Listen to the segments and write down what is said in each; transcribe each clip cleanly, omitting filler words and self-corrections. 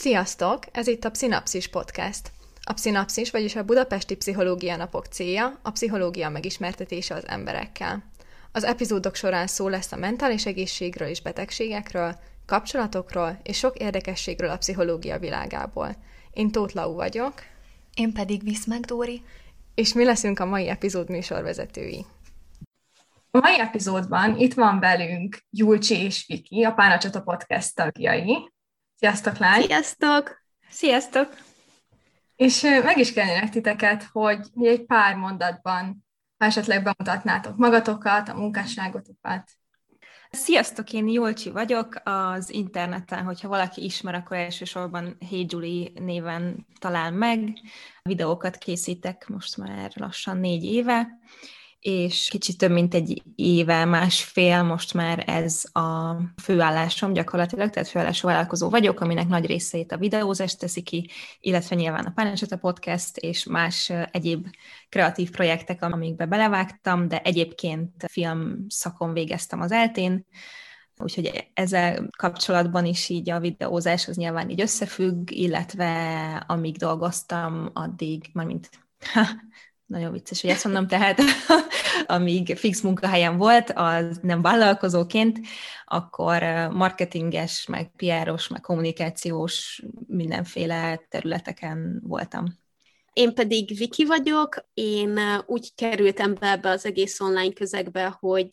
Sziasztok! Ez itt a Pszinapszis Podcast. A Pszinapszis, vagyis a Budapesti Pszichológia Napok célja a pszichológia megismertetése az emberekkel. Az epizódok során szó lesz a mentális egészségről és betegségekről, kapcsolatokról és sok érdekességről a pszichológia világából. Én Tóth Lau vagyok. Én pedig Visz meg, Dóri. És mi leszünk a mai epizód műsorvezetői. A mai epizódban itt van velünk Gyulcsi és Viki, a Pánacsata Podcast tagjai. Sziasztok, lány! Sziasztok! Sziasztok! És meg is kérnélek titeket, hogy egy pár mondatban esetleg bemutatnátok magatokat, a munkásságotokat. Sziasztok, én Jolcsi vagyok az interneten, hogyha valaki ismer, akkor elsősorban HeyJulie néven talál meg. Videókat készítek most már lassan 4 éve, és kicsit több mint 1 éve, 1,5 most már ez a főállásom gyakorlatilag, tehát főállású vállalkozó vagyok, aminek nagy részét a videózás teszi ki, illetve nyilván a Pánacsata Podcast és más egyéb kreatív projektek, amikbe belevágtam, de egyébként film szakon végeztem az ELT-n, úgyhogy ezzel kapcsolatban is így a videózás az nyilván így összefügg, illetve amíg dolgoztam, addig, nagyon vicces, hogy ezt mondom, tehát amíg fix munkahelyem volt, az nem vállalkozóként, akkor marketinges, meg PR-os, meg kommunikációs mindenféle területeken voltam. Én pedig Viki vagyok, én úgy kerültem be ebbe az egész online közegbe, hogy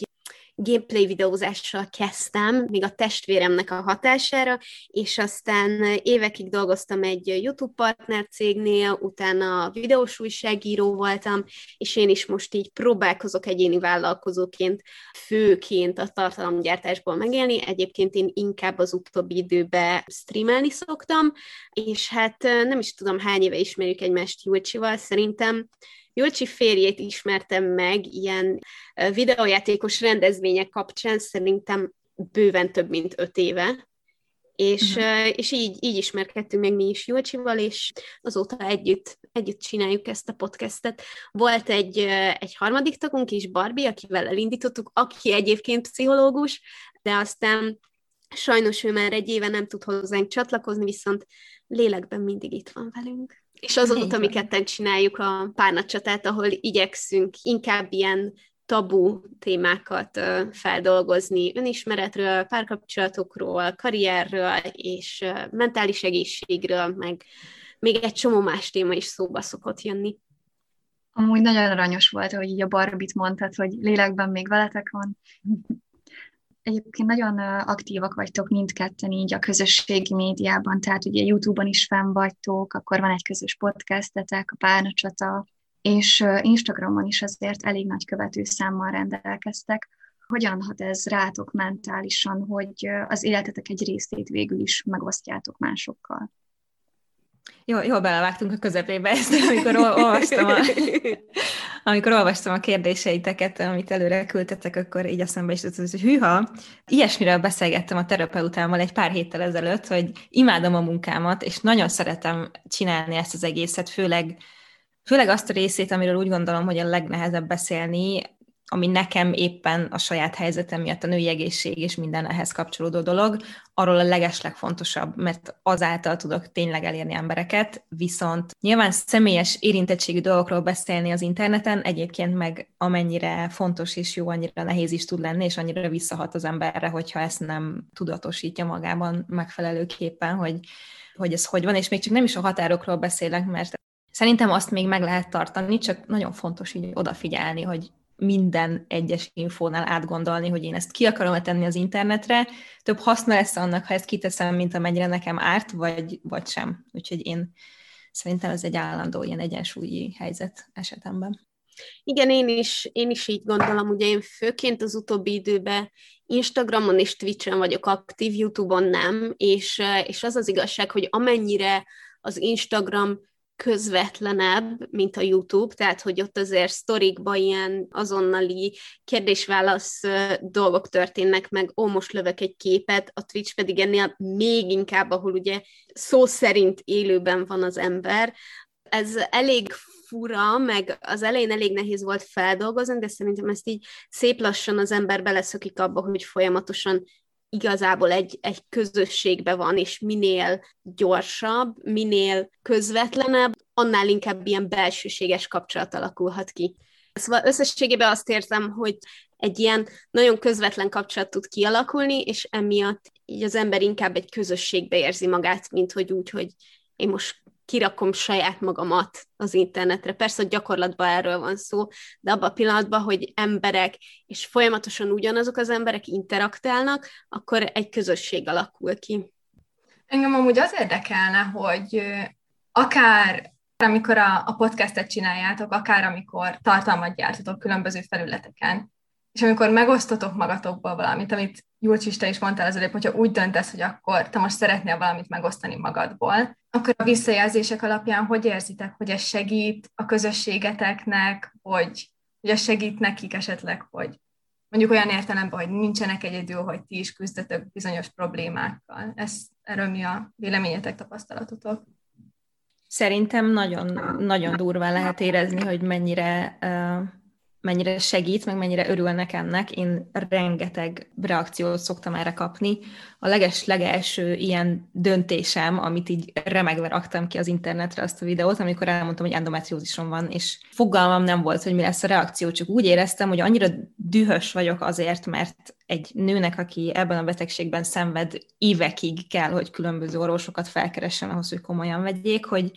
gameplay videózással kezdtem, még a testvéremnek a hatására, és aztán évekig dolgoztam egy YouTube partner cégnél, utána videós újságíró voltam, és én is most így próbálkozok egyéni vállalkozóként, főként a tartalomgyártásból megélni. Egyébként én inkább az utóbbi időben streamelni szoktam, és hát nem is tudom, hány éve ismerjük egymást Gyulcsival, szerintem Gyulcsi férjét ismertem meg ilyen videójátékos rendezvények kapcsán, szerintem bőven több mint 5 éve, és így ismerkedtünk meg mi is Gyulcsival, és azóta együtt csináljuk ezt a podcastet. Volt egy harmadik tagunk is, Barbie, akivel elindítottuk, aki egyébként pszichológus, de aztán sajnos ő már 1 éve nem tud hozzánk csatlakozni, viszont lélekben mindig itt van velünk. És azóta mi ketten csináljuk a Párnacsatát, ahol igyekszünk inkább ilyen tabu témákat feldolgozni, önismeretről, párkapcsolatokról, karrierről és mentális egészségről, meg még egy csomó más téma is szóba szokott jönni. Amúgy nagyon aranyos volt, hogy így a Barbit mondtad, hogy lélekben még veletek van. Egyébként nagyon aktívak vagytok mindketten így a közösségi médiában, tehát ugye YouTube-on is fenn vagytok, akkor van egy közös podcastetek, a Pánacsata, és Instagramon is azért elég nagy követőszámmal rendelkeztek. Hogyan hat ez rátok mentálisan, hogy az életetek egy részét végül is megosztjátok másokkal? Jól belevágtunk a közepébe ezt, amikor olvastam a kérdéseiteket, amit előre küldtetek, akkor így eszembe is jutott, hogy hűha, ilyesmiről beszélgettem a terapeutámmal egy pár héttel ezelőtt, hogy imádom a munkámat, és nagyon szeretem csinálni ezt az egészet, főleg azt a részét, amiről úgy gondolom, hogy a legnehezebb beszélni, ami nekem éppen a saját helyzetem miatt a női egészség és minden ehhez kapcsolódó dolog, arról a legeslegfontosabb, mert azáltal tudok tényleg elérni embereket, viszont nyilván személyes érintettségű dolgokról beszélni az interneten, egyébként meg amennyire fontos és jó, annyira nehéz is tud lenni, és annyira visszahat az emberre, hogyha ezt nem tudatosítja magában megfelelőképpen, hogy ez hogy van, és még csak nem is a határokról beszélek, mert szerintem azt még meg lehet tartani, csak nagyon fontos így odafigyelni, hogy minden egyes infónál átgondolni, hogy én ezt ki akarom tenni az internetre, több haszna lesz annak, ha ezt kiteszem, mint amennyire nekem árt, vagy sem. Úgyhogy én szerintem ez egy állandó ilyen egyensúlyi helyzet esetemben. Igen, én is így gondolom, ugye én főként az utóbbi időben Instagramon és Twitchen vagyok aktív, YouTube-on nem, és az az igazság, hogy amennyire az Instagram közvetlenebb, mint a YouTube, tehát hogy ott azért sztorikban ilyen azonnali kérdés-válasz dolgok történnek, meg most lövök egy képet, a Twitch pedig ennél még inkább, ahol ugye szó szerint élőben van az ember. Ez elég fura, meg az elején elég nehéz volt feldolgozni, de szerintem ezt így szép lassan az ember beleszökik abba, hogy folyamatosan igazából egy közösségbe van, és minél gyorsabb, minél közvetlenebb, annál inkább ilyen belsőséges kapcsolat alakulhat ki. Szóval összességében azt érzem, hogy egy ilyen nagyon közvetlen kapcsolat tud kialakulni, és emiatt így az ember inkább egy közösségbe érzi magát, mint hogy úgy, hogy én most kirakom saját magamat az internetre. Persze, hogy gyakorlatban erről van szó, de abban a pillanatban, hogy emberek, és folyamatosan ugyanazok az emberek interaktálnak, akkor egy közösség alakul ki. Engem amúgy az érdekelne, hogy akár amikor a podcastet csináljátok, akár amikor tartalmat gyártotok különböző felületeken, és amikor megosztotok magatokból valamit, amit Gyulcsi, te is mondtál előbb, hogyha úgy döntesz, hogy akkor te most szeretnél valamit megosztani magadból, akkor a visszajelzések alapján hogy érzitek, hogy ez segít a közösségeteknek, hogy ez segít nekik esetleg, hogy mondjuk olyan értelemben, hogy nincsenek egyedül, hogy ti is küzdötök bizonyos problémákkal. Erről mi a véleményetek, tapasztalatotok? Szerintem nagyon, nagyon durván lehet érezni, hogy mennyire segít, meg mennyire örülnek ennek. Én rengeteg reakciót szoktam erre kapni. A leges-legelső ilyen döntésem, amit így remegve raktam ki az internetre azt a videót, amikor elmondtam, hogy endometriózisom van, és fogalmam nem volt, hogy mi lesz a reakció, csak úgy éreztem, hogy annyira dühös vagyok azért, mert egy nőnek, aki ebben a betegségben szenved, évekig kell, hogy különböző orvosokat felkeressen ahhoz, hogy komolyan vegyék, hogy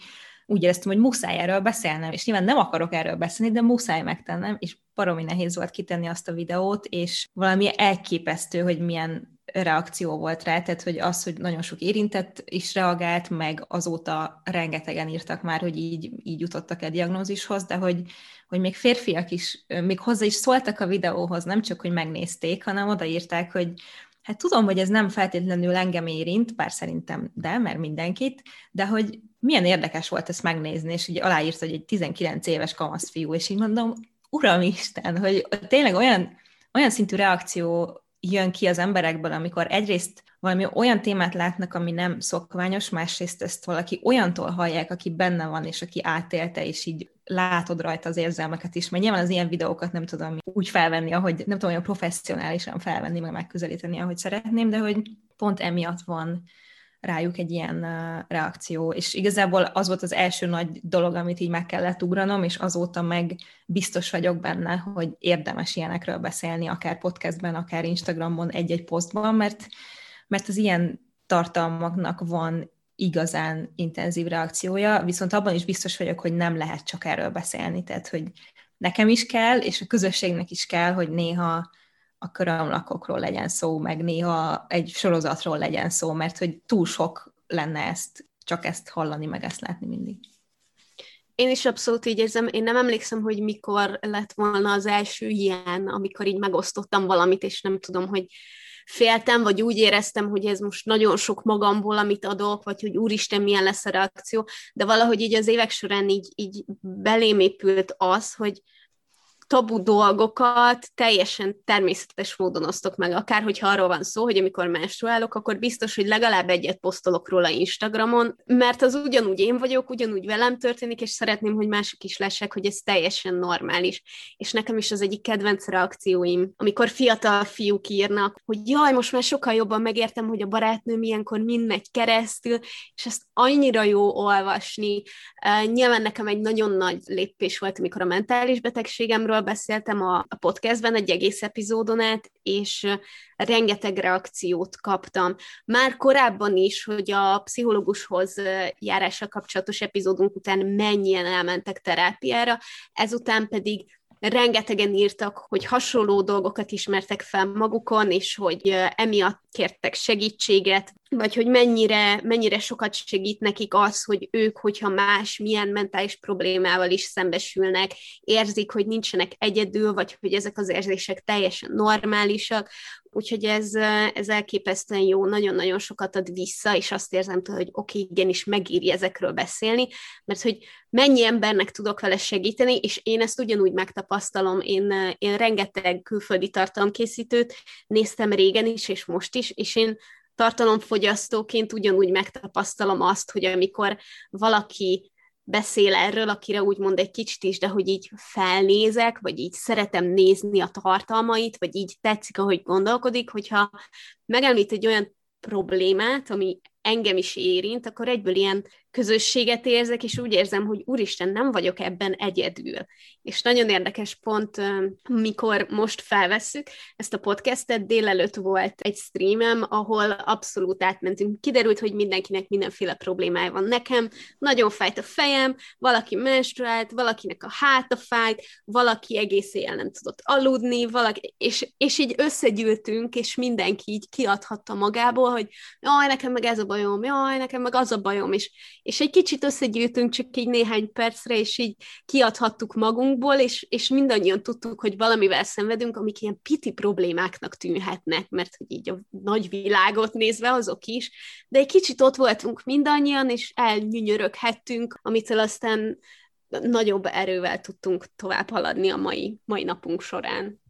úgy éreztem, hogy muszáj erről beszélnem, és nyilván nem akarok erről beszélni, de muszáj megtennem, és baromi nehéz volt kitenni azt a videót, és valami elképesztő, hogy milyen reakció volt rá, tehát hogy az, hogy nagyon sok érintett is reagált, meg azóta rengetegen írtak már, hogy így jutottak el diagnózishoz, de hogy még férfiak is, még hozzá is szóltak a videóhoz, nem csak, hogy megnézték, hanem odaírták, hogy hát tudom, hogy ez nem feltétlenül engem érint, bár szerintem de, mert mindenkit, de hogy milyen érdekes volt ezt megnézni, és így aláírt, hogy egy 19 éves kamasz fiú, és így mondom, uramisten, hogy tényleg olyan szintű reakció jön ki az emberekből, amikor egyrészt valami olyan témát látnak, ami nem szokványos, másrészt ezt valaki olyantól hallják, aki benne van, és aki átélte, és így látod rajta az érzelmeket is, mert nyilván az ilyen videókat nem tudom úgy felvenni, ahogy nem tudom, hogy professzionálisan felvenni, meg megközelíteni, ahogy szeretném, de hogy pont emiatt van rájuk egy ilyen reakció, és igazából az volt az első nagy dolog, amit így meg kellett ugranom, és azóta meg biztos vagyok benne, hogy érdemes ilyenekről beszélni, akár podcastben, akár Instagramon, egy-egy posztban, mert az ilyen tartalmaknak van igazán intenzív reakciója, viszont abban is biztos vagyok, hogy nem lehet csak erről beszélni, tehát hogy nekem is kell, és a közösségnek is kell, hogy néha a körömlakokról legyen szó, meg néha egy sorozatról legyen szó, mert hogy túl sok lenne csak ezt hallani, meg ezt látni mindig. Én is abszolút így érzem, én nem emlékszem, hogy mikor lett volna az első ilyen, amikor így megosztottam valamit, és nem tudom, hogy féltem, vagy úgy éreztem, hogy ez most nagyon sok magamból, amit adok, vagy hogy úristen, milyen lesz a reakció, de valahogy így az évek során így belém épült az, hogy tabu dolgokat teljesen természetes módon osztok meg. Akár, hogyha arról van szó, hogy amikor menstruálok, akkor biztos, hogy legalább egyet posztolok róla Instagramon, mert az ugyanúgy én vagyok, ugyanúgy velem történik, és szeretném, hogy mások is lássák, hogy ez teljesen normális. És nekem is az egyik kedvenc reakcióim, amikor fiatal fiúk írnak, hogy jaj, most már sokkal jobban megértem, hogy a barátnőm ilyenkor mind megy keresztül, és ezt annyira jó olvasni. Nyilván nekem egy nagyon nagy lépés volt, amikor a mentális betegségemről beszéltem a podcastben egy egész epizódon át, és rengeteg reakciót kaptam. Már korábban is, hogy a pszichológushoz járással kapcsolatos epizódunk után mennyien elmentek terápiára, ezután pedig rengetegen írtak, hogy hasonló dolgokat ismertek fel magukon, és hogy emiatt kértek segítséget, vagy hogy mennyire sokat segít nekik az, hogy ők, hogyha más, milyen mentális problémával is szembesülnek, érzik, hogy nincsenek egyedül, vagy hogy ezek az érzések teljesen normálisak, úgyhogy ez elképesztően jó, nagyon-nagyon sokat ad vissza, és azt érzem, hogy oké, igenis megéri ezekről beszélni, mert hogy mennyi embernek tudok vele segíteni, és én ezt ugyanúgy megtapasztalom, én rengeteg külföldi tartalomkészítőt néztem régen is, és most is, és én tartalomfogyasztóként ugyanúgy megtapasztalom azt, hogy amikor valaki beszél erről, akire úgymond egy kicsit is, de hogy így felnézek, vagy így szeretem nézni a tartalmait, vagy így tetszik, ahogy gondolkodik, hogyha megemlít egy olyan problémát, ami engem is érint, akkor egyből ilyen közösséget érzek, és úgy érzem, hogy úristen, nem vagyok ebben egyedül. És nagyon érdekes pont, mikor most felvesszük ezt a podcastet, délelőtt volt egy streamem, ahol abszolút átmentünk. Kiderült, hogy mindenkinek mindenféle problémája van. Nekem nagyon fájt a fejem, valaki menstruált, valakinek a háta fájt, valaki egész éjjel nem tudott aludni, és így összegyűltünk, és mindenki így kiadhatta magából, hogy jaj, nekem meg ez a bajom, jaj, nekem meg az a bajom, és egy kicsit összegyűjtünk csak így néhány percre, és így kiadhattuk magunkból, és mindannyian tudtuk, hogy valamivel szenvedünk, amik ilyen piti problémáknak tűnhetnek, mert hogy így a nagy világot nézve azok is, de egy kicsit ott voltunk mindannyian, és elnyűnyöröghettünk, amitől aztán nagyobb erővel tudtunk tovább haladni a mai napunk során.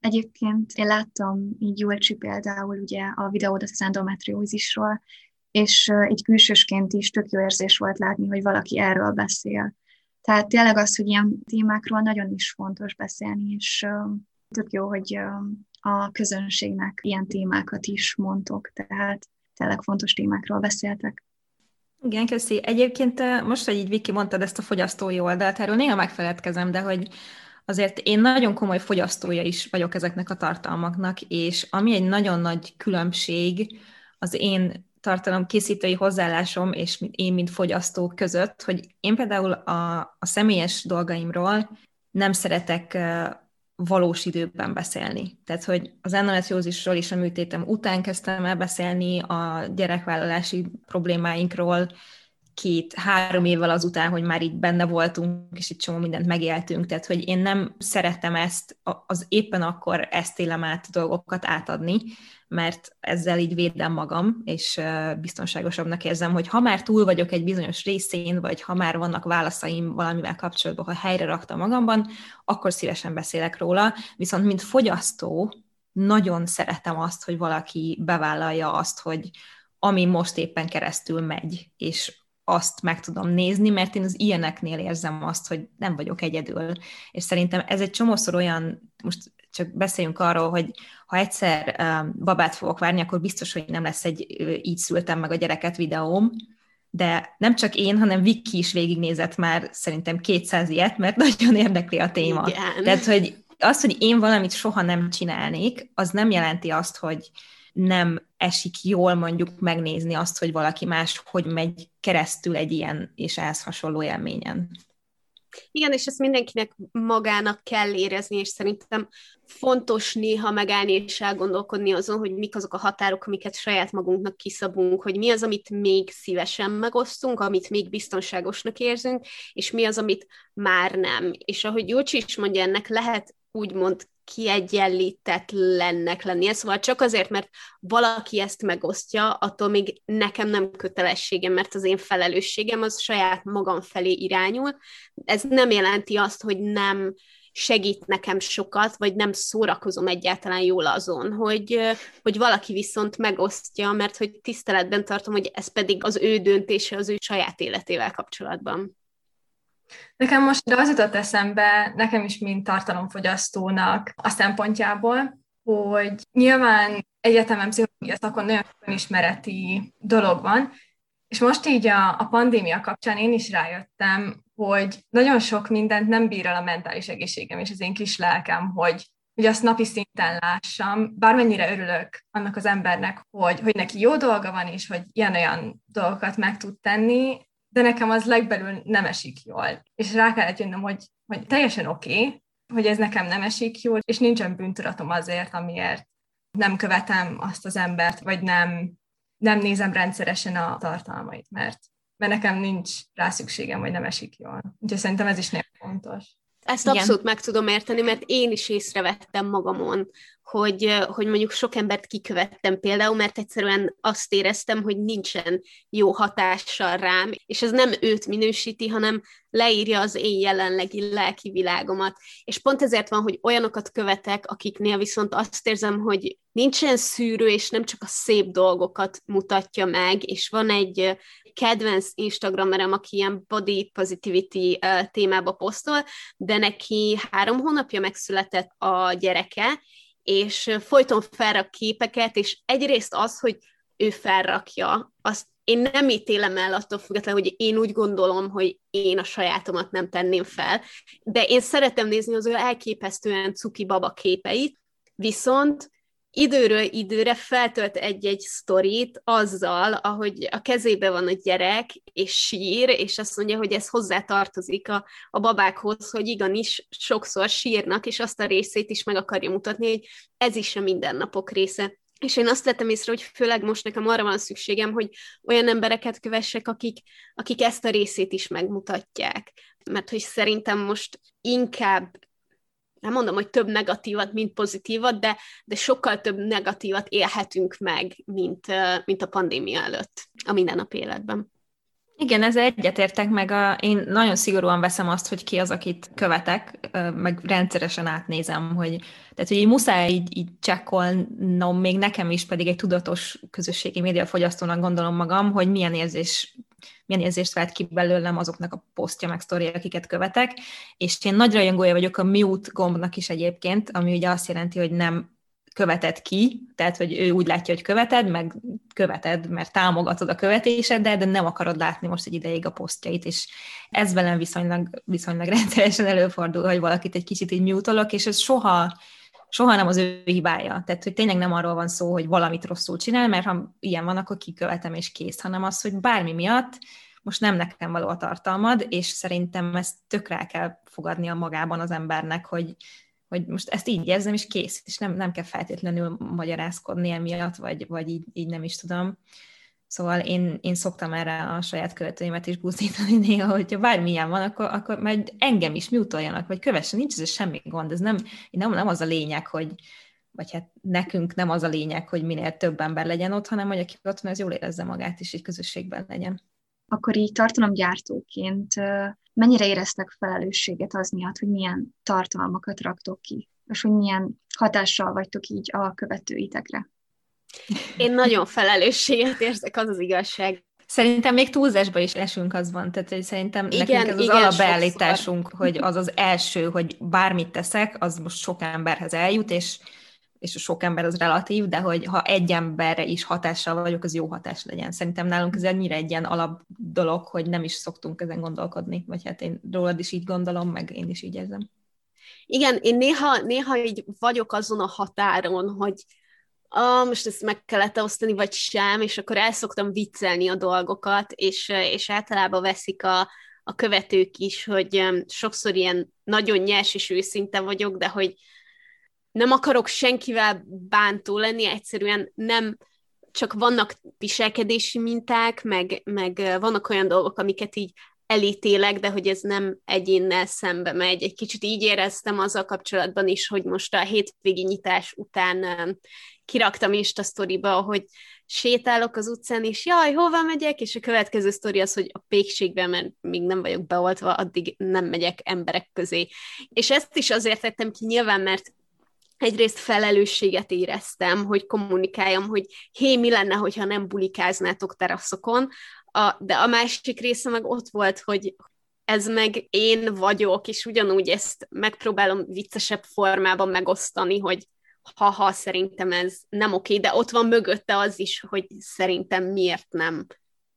Egyébként én láttam így Gyulcsi például ugye a videót az endometriózisról, és így külsősként is tök jó érzés volt látni, hogy valaki erről beszél. Tehát tényleg az, hogy ilyen témákról nagyon is fontos beszélni, és tök jó, hogy a közönségnek ilyen témákat is mondtok, tehát tényleg fontos témákról beszéltek. Igen, köszi. Egyébként most, hogy így Viki mondtad ezt a fogyasztói oldalt, erről néha megfeledkezem, de hogy azért én nagyon komoly fogyasztója is vagyok ezeknek a tartalmaknak, és ami egy nagyon nagy különbség az én tartalomkészítői hozzáállásom, és én, mint fogyasztó között, hogy én például a személyes dolgaimról nem szeretek valós időben beszélni. Tehát, hogy az endometriózisról is a műtétem után kezdtem el beszélni, a gyerekvállalási problémáinkról 2-3 évvel azután, hogy már így benne voltunk, és itt csomó mindent megéltünk. Tehát, hogy én nem szeretem ezt, az éppen akkor ezt élem át dolgokat átadni, mert ezzel így védem magam, és biztonságosabbnak érzem, hogy ha már túl vagyok egy bizonyos részén, vagy ha már vannak válaszaim valamivel kapcsolatban, ha helyre raktam magamban, akkor szívesen beszélek róla. Viszont mint fogyasztó nagyon szeretem azt, hogy valaki bevállalja azt, hogy ami most éppen keresztül megy, és azt meg tudom nézni, mert én az ilyeneknél érzem azt, hogy nem vagyok egyedül. És szerintem ez egy csomószor olyan, most csak beszéljünk arról, hogy ha egyszer babát fogok várni, akkor biztos, hogy nem lesz egy így szültem meg a gyereket videóm, de nem csak én, hanem Viki is végignézett már szerintem 200 ilyet, mert nagyon érdekli a téma. Igen. Tehát, hogy az, hogy én valamit soha nem csinálnék, az nem jelenti azt, hogy nem esik jól mondjuk megnézni azt, hogy valaki más hogy megy keresztül egy ilyen és ehhez hasonló élményen. Igen, és ezt mindenkinek magának kell érezni, és szerintem fontos néha megállni és elgondolkodni azon, hogy mik azok a határok, amiket saját magunknak kiszabunk, hogy mi az, amit még szívesen megosztunk, amit még biztonságosnak érzünk, és mi az, amit már nem. És ahogy Gyulcsi is mondja, ennek lehet úgymond kiegyenlítetlennek lennie. Szóval csak azért, mert valaki ezt megosztja, attól még nekem nem kötelességem, mert az én felelősségem az saját magam felé irányul. Ez nem jelenti azt, hogy nem segít nekem sokat, vagy nem szórakozom egyáltalán jól azon, hogy valaki viszont megosztja, mert hogy tiszteletben tartom, hogy ez pedig az ő döntése az ő saját életével kapcsolatban. Nekem most az jutott eszembe, nekem is, mint tartalomfogyasztónak a szempontjából, hogy nyilván egyetemen pszichológia szakon nagyon önismereti dolog van, és most így a pandémia kapcsán én is rájöttem, hogy nagyon sok mindent nem bír el a mentális egészségem és az én kis lelkem, hogy azt napi szinten lássam, bármennyire örülök annak az embernek, hogy neki jó dolga van, és hogy ilyen-olyan dolgokat meg tud tenni, de nekem az legbelül nem esik jól. És rá kellett jönnöm, hogy teljesen oké, hogy ez nekem nem esik jól, és nincsen bűntudatom azért, amiért nem követem azt az embert, vagy nem nézem rendszeresen a tartalmait, mert nekem nincs rá szükségem, vagy nem esik jól. Úgyhogy szerintem ez is nagyon fontos. Ezt abszolút meg tudom érteni, mert én is észrevettem magamon, hogy mondjuk sok embert kikövettem például, mert egyszerűen azt éreztem, hogy nincsen jó hatással rám, és ez nem őt minősíti, hanem leírja az én jelenlegi lelki világomat. És pont ezért van, hogy olyanokat követek, akiknél viszont azt érzem, hogy nincsen szűrő, és nem csak a szép dolgokat mutatja meg, és van egy kedvenc Instagramerem, aki ilyen body positivity témába posztol, de neki 3 hónapja megszületett a gyereke, és folyton felrak képeket, és egyrészt az, hogy ő felrakja, azt én nem ítélem el attól függetlenül, hogy én úgy gondolom, hogy én a sajátomat nem tenném fel, de én szeretem nézni az ő elképesztően cuki baba képeit, viszont időről időre feltölt egy-egy sztorit azzal, ahogy a kezébe van a gyerek, és sír, és azt mondja, hogy ez hozzátartozik a babákhoz, hogy igenis sokszor sírnak, és azt a részét is meg akarja mutatni, hogy ez is a mindennapok része. És én azt vettem észre, hogy főleg most nekem arra van szükségem, hogy olyan embereket kövessek, akik ezt a részét is megmutatják. Mert hogy szerintem most inkább, nem mondom, hogy több negatívat, mint pozitívat, de sokkal több negatívat élhetünk meg, mint a pandémia előtt a mindennapi életben. Igen, ezzel egyetértek, meg én nagyon szigorúan veszem azt, hogy ki az, akit követek, meg rendszeresen átnézem, hogy így muszáj így csekkolnom, még nekem is, pedig egy tudatos közösségi médiafogyasztónak gondolom magam, hogy milyen érzést vált ki belőlem azoknak a posztja, meg sztoria, akiket követek, és én nagy rajongója vagyok a mute gombnak is egyébként, ami ugye azt jelenti, hogy nem követed ki, tehát, hogy ő úgy látja, hogy követed, meg követed, mert támogatod a követésedet, de nem akarod látni most egy ideig a posztjait, és ez velem viszonylag rendszeresen előfordul, hogy valakit egy kicsit így mute-olok, és ez soha nem az ő hibája. Tehát, hogy tényleg nem arról van szó, hogy valamit rosszul csinál, mert ha ilyen van, akkor kikövetem és kész, hanem az, hogy bármi miatt most nem nekem való a tartalmad, és szerintem ezt tökre el kell fogadnia magában az embernek, hogy most ezt így érzem, és kész, és nem kell feltétlenül magyarázkodni emiatt, vagy így nem is tudom. Szóval én szoktam erre a saját követőimet is buzdítani néha, hogyha bármilyen van, akkor majd engem is mutoljanak, vagy kövessen, nincs ez semmi gond, ez nem az a lényeg, hogy, vagy hát nekünk nem az a lényeg, hogy minél több ember legyen ott, hanem hogy aki ott van, az jól érezze magát, és egy közösségben legyen. Akkor így tartalomgyártóként mennyire éreztek felelősséget az miatt, hogy milyen tartalmakat raktok ki, és hogy milyen hatással vagytok így a követőitekre? Én nagyon felelősséget érzek, az az igazság. Szerintem még túlzásba is esünk azban, tehát hogy szerintem nekünk ez az alapbeállításunk, hogy az az első, hogy bármit teszek, az most sok emberhez eljut, és sok ember az relatív, de hogy ha egy emberre is hatással vagyok, az jó hatás legyen. Szerintem nálunk ez annyira egy ilyen alap dolog, hogy nem is szoktunk ezen gondolkodni, vagy hát én rólad is így gondolom, meg én is így érzem. Igen, én néha így vagyok azon a határon, hogy most ezt meg kellett osztani, vagy sem, és akkor el szoktam viccelni a dolgokat, és általában veszik a követők is, hogy sokszor ilyen nagyon nyers és őszinte vagyok, de hogy nem akarok senkivel bántó lenni, egyszerűen nem, csak vannak viselkedési minták, meg vannak olyan dolgok, amiket így elítélek, de hogy ez nem egyénnel szembe megy. Egy kicsit így éreztem azzal kapcsolatban is, hogy most a hétvégi nyitás után kiraktam Insta sztoriba, hogy sétálok az utcán, és jaj, hova megyek? És a következő sztori az, hogy a pékségbe, mert még nem vagyok beoltva, addig nem megyek emberek közé. És ezt is azért tettem ki nyilván, mert egyrészt felelősséget éreztem, hogy kommunikáljam, hogy hé, mi lenne, hogyha nem bulikáznátok teraszokon, de a másik része meg ott volt, hogy ez meg én vagyok, és ugyanúgy ezt megpróbálom viccesebb formában megosztani, hogy ha szerintem ez nem oké, de ott van mögötte az is, hogy szerintem miért nem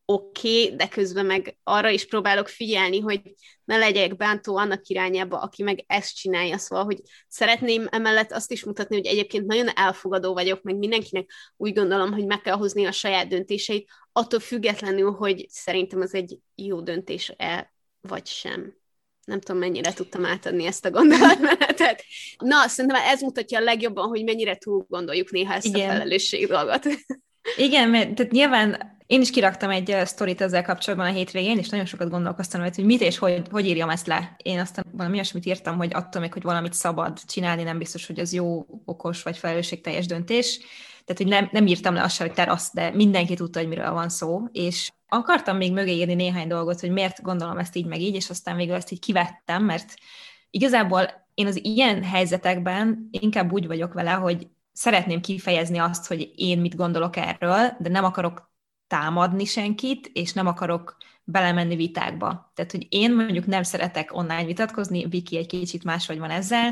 oké, de közben meg arra is próbálok figyelni, hogy ne legyek bántó annak irányába, aki meg ezt csinálja. Szóval, hogy szeretném emellett azt is mutatni, hogy egyébként nagyon elfogadó vagyok, meg mindenkinek úgy gondolom, hogy meg kell hozni a saját döntéseit, attól függetlenül, hogy szerintem ez egy jó döntés-e, vagy sem. Nem tudom, mennyire tudtam átadni ezt a gondolatmenetet. Na, szerintem ez mutatja a legjobban, hogy mennyire túl gondoljuk néha ezt a felelősség dolgot. Igen, mert tehát nyilván Én is kiraktam egy sztorit ezzel kapcsolatban a hétvégén, és nagyon sokat gondolkoztam, hogy mit és hogy írjam ezt le. Én aztán valami olyasmit írtam, hogy attól még, hogy valamit szabad csinálni, nem biztos, hogy az jó, okos vagy felelősségteljes döntés. Tehát, hogy nem írtam le azt sem, hogy terasz, de mindenki tudta, hogy miről van szó, és akartam még mögé írni néhány dolgot, hogy miért gondolom ezt így meg így, és aztán végül ezt így kivettem, mert igazából én az ilyen helyzetekben inkább úgy vagyok vele, hogy szeretném kifejezni azt, hogy én mit gondolok erről, de nem akarok támadni senkit, és nem akarok belemenni vitákba. Tehát, hogy én mondjuk nem szeretek online vitatkozni, Viki egy kicsit máshogy van ezzel,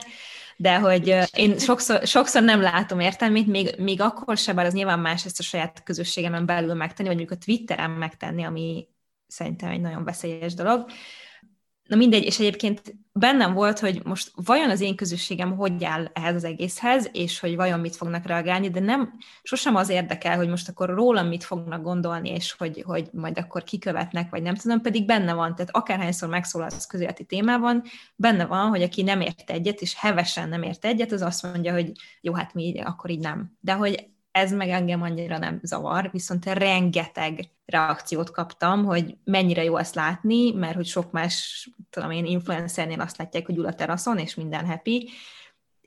de hogy én sokszor nem látom értelmét, még akkor sem, bár az nyilván más ezt a saját közösségemen belül megtenni, vagy mondjuk a Twitteren megtenni, ami szerintem egy nagyon veszélyes dolog. Na mindegy, és egyébként bennem volt, hogy most vajon az én közösségem hogy áll ehhez az egészhez, és hogy vajon mit fognak reagálni, de nem, sosem az érdekel, hogy most akkor rólam mit fognak gondolni, és hogy majd akkor kikövetnek, vagy nem tudom, pedig benne van, tehát akárhányszor megszólalsz közéleti témában, benne van, hogy aki nem ért egyet, és hevesen nem ért egyet, az azt mondja, hogy jó, hát mi akkor így nem. De hogy ez meg engem annyira nem zavar, viszont rengeteg reakciót kaptam, hogy mennyire jó azt látni, mert hogy sok más, tudom én, influencernél azt látják, hogy ül a teraszon, és minden happy.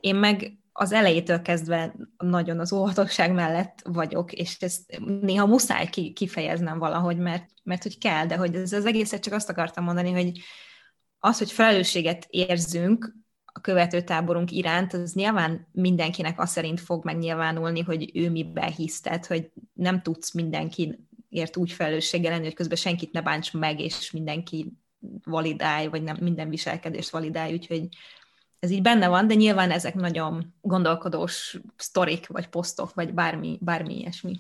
Én meg az elejétől kezdve nagyon az óvatosság mellett vagyok, és ezt néha muszáj kifejeznem valahogy, mert hogy kell, de hogy ez az egészet csak azt akartam mondani, hogy az, hogy felelősséget érzünk a követőtáborunk iránt, az nyilván mindenkinek az szerint fog megnyilvánulni, hogy ő miben hisz, tehát, hogy nem tudsz mindenkiért úgy felelősséggel lenni, hogy közben senkit ne bánts meg, és mindenki validálj, vagy nem, minden viselkedést validálj, úgyhogy ez így benne van, de nyilván ezek nagyon gondolkodós sztorik, vagy posztok, vagy bármi ilyesmi.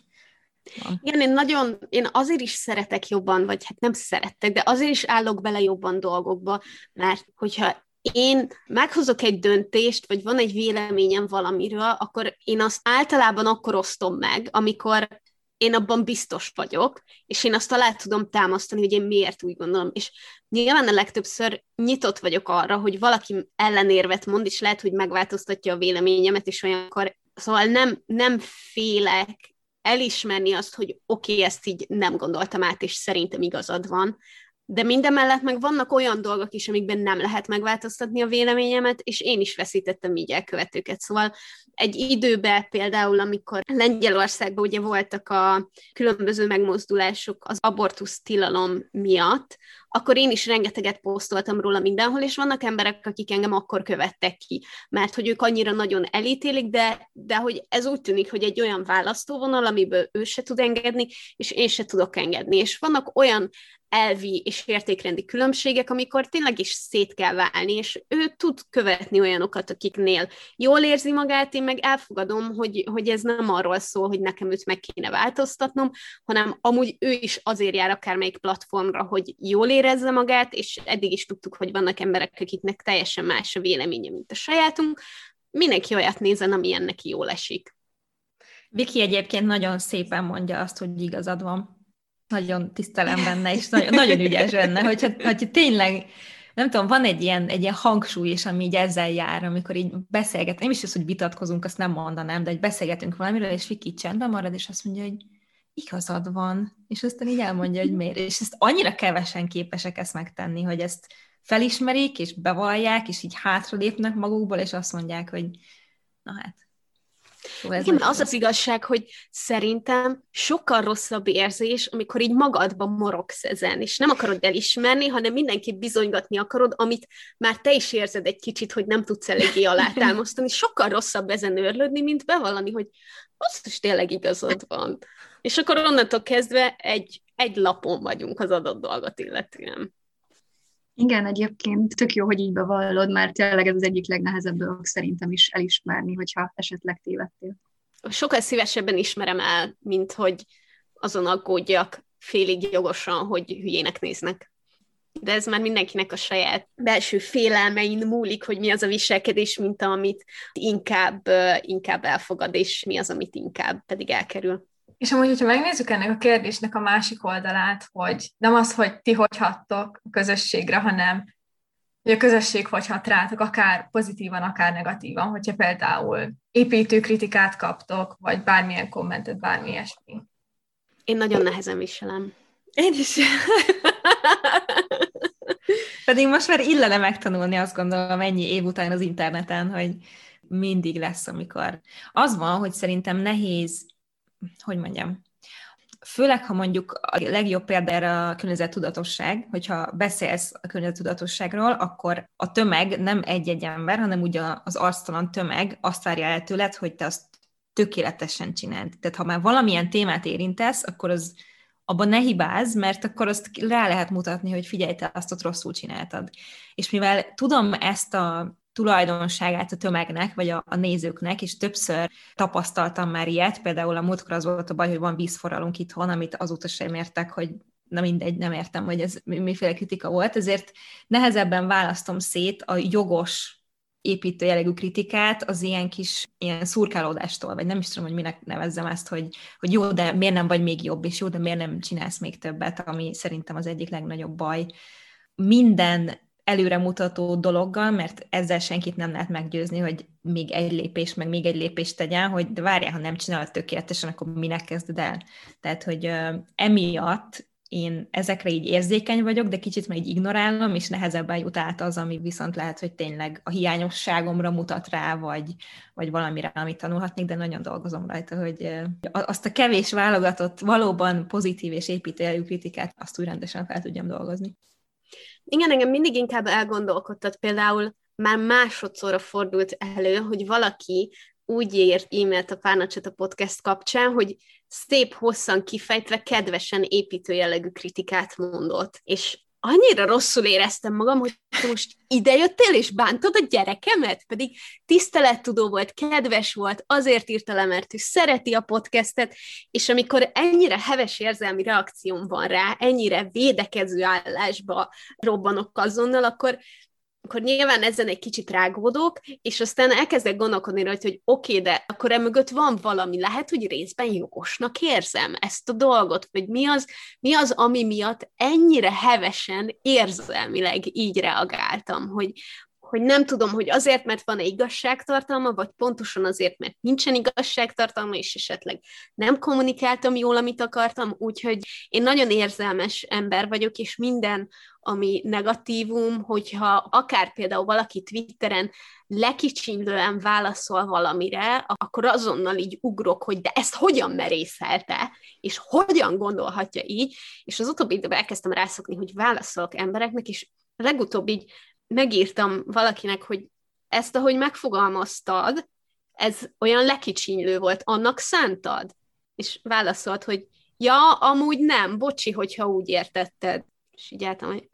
Van. Igen, én azért is szeretek jobban, vagy hát nem szeretek, de azért is állok bele jobban dolgokba, mert hogyha én meghozok egy döntést, vagy van egy véleményem valamiről, akkor én azt általában akkor osztom meg, amikor én abban biztos vagyok, és én azt alá tudom támasztani, hogy én miért úgy gondolom. És nyilván a legtöbbször nyitott vagyok arra, hogy valaki ellenérvet mond, és lehet, hogy megváltoztatja a véleményemet, és olyankor, szóval nem félek elismerni azt, hogy oké, ezt így nem gondoltam át, és szerintem igazad van. De mindemellett meg vannak olyan dolgok is, amikben nem lehet megváltoztatni a véleményemet, és én is veszítettem így elkövetőket. Szóval egy időben például, amikor Lengyelországban ugye voltak a különböző megmozdulások az abortusz tilalom miatt, akkor én is rengeteget posztoltam róla mindenhol, és vannak emberek, akik engem akkor követtek ki, mert hogy ők annyira nagyon elítélik, de hogy ez úgy tűnik, hogy egy olyan választóvonal, amiből ő se tud engedni, és én se tudok engedni. És vannak olyan elvi és értékrendi különbségek, amikor tényleg is szét kell válni, és ő tud követni olyanokat, akiknél jól érzi magát, én meg elfogadom, hogy ez nem arról szól, hogy nekem őt meg kéne változtatnom, hanem amúgy ő is azért jár akármelyik platformra, hogy jól érezze magát, és eddig is tudtuk, hogy vannak emberek, akiknek teljesen más a véleménye, mint a sajátunk. Mindenki olyat nézen, amilyen neki jól esik. Viki egyébként nagyon szépen mondja azt, hogy igazad van. Nagyon tisztelem benne, és nagyon, nagyon ügyes benne, hogyha tényleg, nem tudom, van egy ilyen hangsúly is, ami így ezzel jár, amikor így beszélgetünk, nem is az, hogy vitatkozunk, azt nem mondanám, de hogy beszélgetünk valamiről, és Viki csendben marad, és azt mondja, hogy igazad van, és aztán így elmondja, hogy miért, és ezt annyira kevesen képesek ezt megtenni, hogy ezt felismerik, és bevallják, és így hátralépnek magukból, és azt mondják, hogy na hát. Igen, az az igazság, hogy szerintem sokkal rosszabb érzés, amikor így magadba morogsz ezen, és nem akarod elismerni, hanem mindenkit bizonygatni akarod, amit már te is érzed egy kicsit, hogy nem tudsz eléggé alátámasztani. Sokkal rosszabb ezen őrlődni, mint bevallani, hogy azt is tényleg igazad van. És akkor onnantól kezdve egy lapon vagyunk az adott dolgot illetően. Igen, egyébként tök jó, hogy így bevallod, mert tényleg ez az egyik legnehezebb dolog szerintem is elismerni, hogyha esetleg tévedtél. Sokkal szívesebben ismerem el, mint hogy azon aggódjak félig jogosan, hogy hülyének néznek. De ez már mindenkinek a saját belső félelmein múlik, hogy mi az a viselkedés, mint amit inkább elfogad, és mi az, amit inkább pedig elkerül. És amúgy, hogyha megnézzük ennek a kérdésnek a másik oldalát, hogy nem az, hogy ti hogy hattok a közösségre, hanem hogy a közösség hogy hat rátok, akár pozitívan, akár negatívan, hogyha például építő kritikát kaptok, vagy bármilyen kommentet, bármi ilyesmi. Én nagyon nehezen viselem. Én is. Pedig most már illene megtanulni, azt gondolom, ennyi év után az interneten, hogy mindig lesz, amikor. Az van, hogy szerintem nehéz, hogy mondjam, főleg, ha mondjuk a legjobb példa erre a környezettudatosság, hogyha beszélsz a környezettudatosságról, akkor a tömeg nem egy-egy ember, hanem ugye az arctalan tömeg azt várja el tőled, hogy te azt tökéletesen csináld. Tehát ha már valamilyen témát érintesz, akkor az abban ne hibázz, mert akkor azt rá lehet mutatni, hogy figyelj, te azt ott rosszul csináltad. És mivel tudom ezt a tulajdonságát a tömegnek, vagy a nézőknek, és többször tapasztaltam már ilyet, például a múltkor az volt a baj, hogy van vízforralunk itthon, amit azóta sem értek, hogy na mindegy, nem értem, hogy ez miféle kritika volt, ezért nehezebben választom szét a jogos építő jellegű kritikát az ilyen kis ilyen szurkálódástól, vagy nem is tudom, hogy minek nevezzem ezt, hogy jó, de miért nem vagy még jobb, és jó, de miért nem csinálsz még többet, ami szerintem az egyik legnagyobb baj. Minden előremutató dologgal, mert ezzel senkit nem lehet meggyőzni, hogy még egy lépés, meg még egy lépést tegyen, hogy de várjál, ha nem csinálod tökéletesen, akkor minek kezded el? Tehát, hogy emiatt én ezekre így érzékeny vagyok, de kicsit már így ignorálom, és nehezebben jut át az, ami viszont lehet, hogy tényleg a hiányosságomra mutat rá, vagy valamire, amit tanulhatnék, de nagyon dolgozom rajta, hogy azt a kevés válogatott, valóban pozitív és építőjelű kritikát, azt úgy rendesen fel tudjam dolgozni. Igen, engem mindig inkább elgondolkodtat, például már másodszorra fordult elő, hogy valaki úgy írt e-mailt a Pánacsata Podcast kapcsán, hogy szép hosszan kifejtve kedvesen építőjellegű kritikát mondott. És annyira rosszul éreztem magam, hogy most idejöttél és bántod a gyerekemet, pedig tisztelettudó volt, kedves volt, azért írta le, mert ő szereti a podcastet, és amikor ennyire heves érzelmi reakcióm van rá, ennyire védekező állásba robbanok azonnal, akkor nyilván ezen egy kicsit rágódok, és aztán elkezdek gondolkodni rajta, hogy oké, de akkor emögött van valami, lehet, hogy részben jogosnak érzem ezt a dolgot, vagy mi az, ami miatt ennyire hevesen érzelmileg így reagáltam, hogy nem tudom, hogy azért, mert van-e igazságtartalma, vagy pontosan azért, mert nincsen igazságtartalma, és esetleg nem kommunikáltam jól, amit akartam, úgyhogy én nagyon érzelmes ember vagyok, és minden, ami negatívum, hogyha akár például valaki Twitteren lekicsinlően válaszol valamire, akkor azonnal így ugrok, hogy de ezt hogyan merészelte, és hogyan gondolhatja így, és az utóbbi időben elkezdtem rászokni, hogy válaszolok embereknek, és legutóbb így megírtam valakinek, hogy ezt, ahogy megfogalmaztad, ez olyan lekicsinylő volt, annak szántad? És válaszolt, hogy ja, amúgy nem, bocsi, hogyha úgy értetted. És így álltam, hogy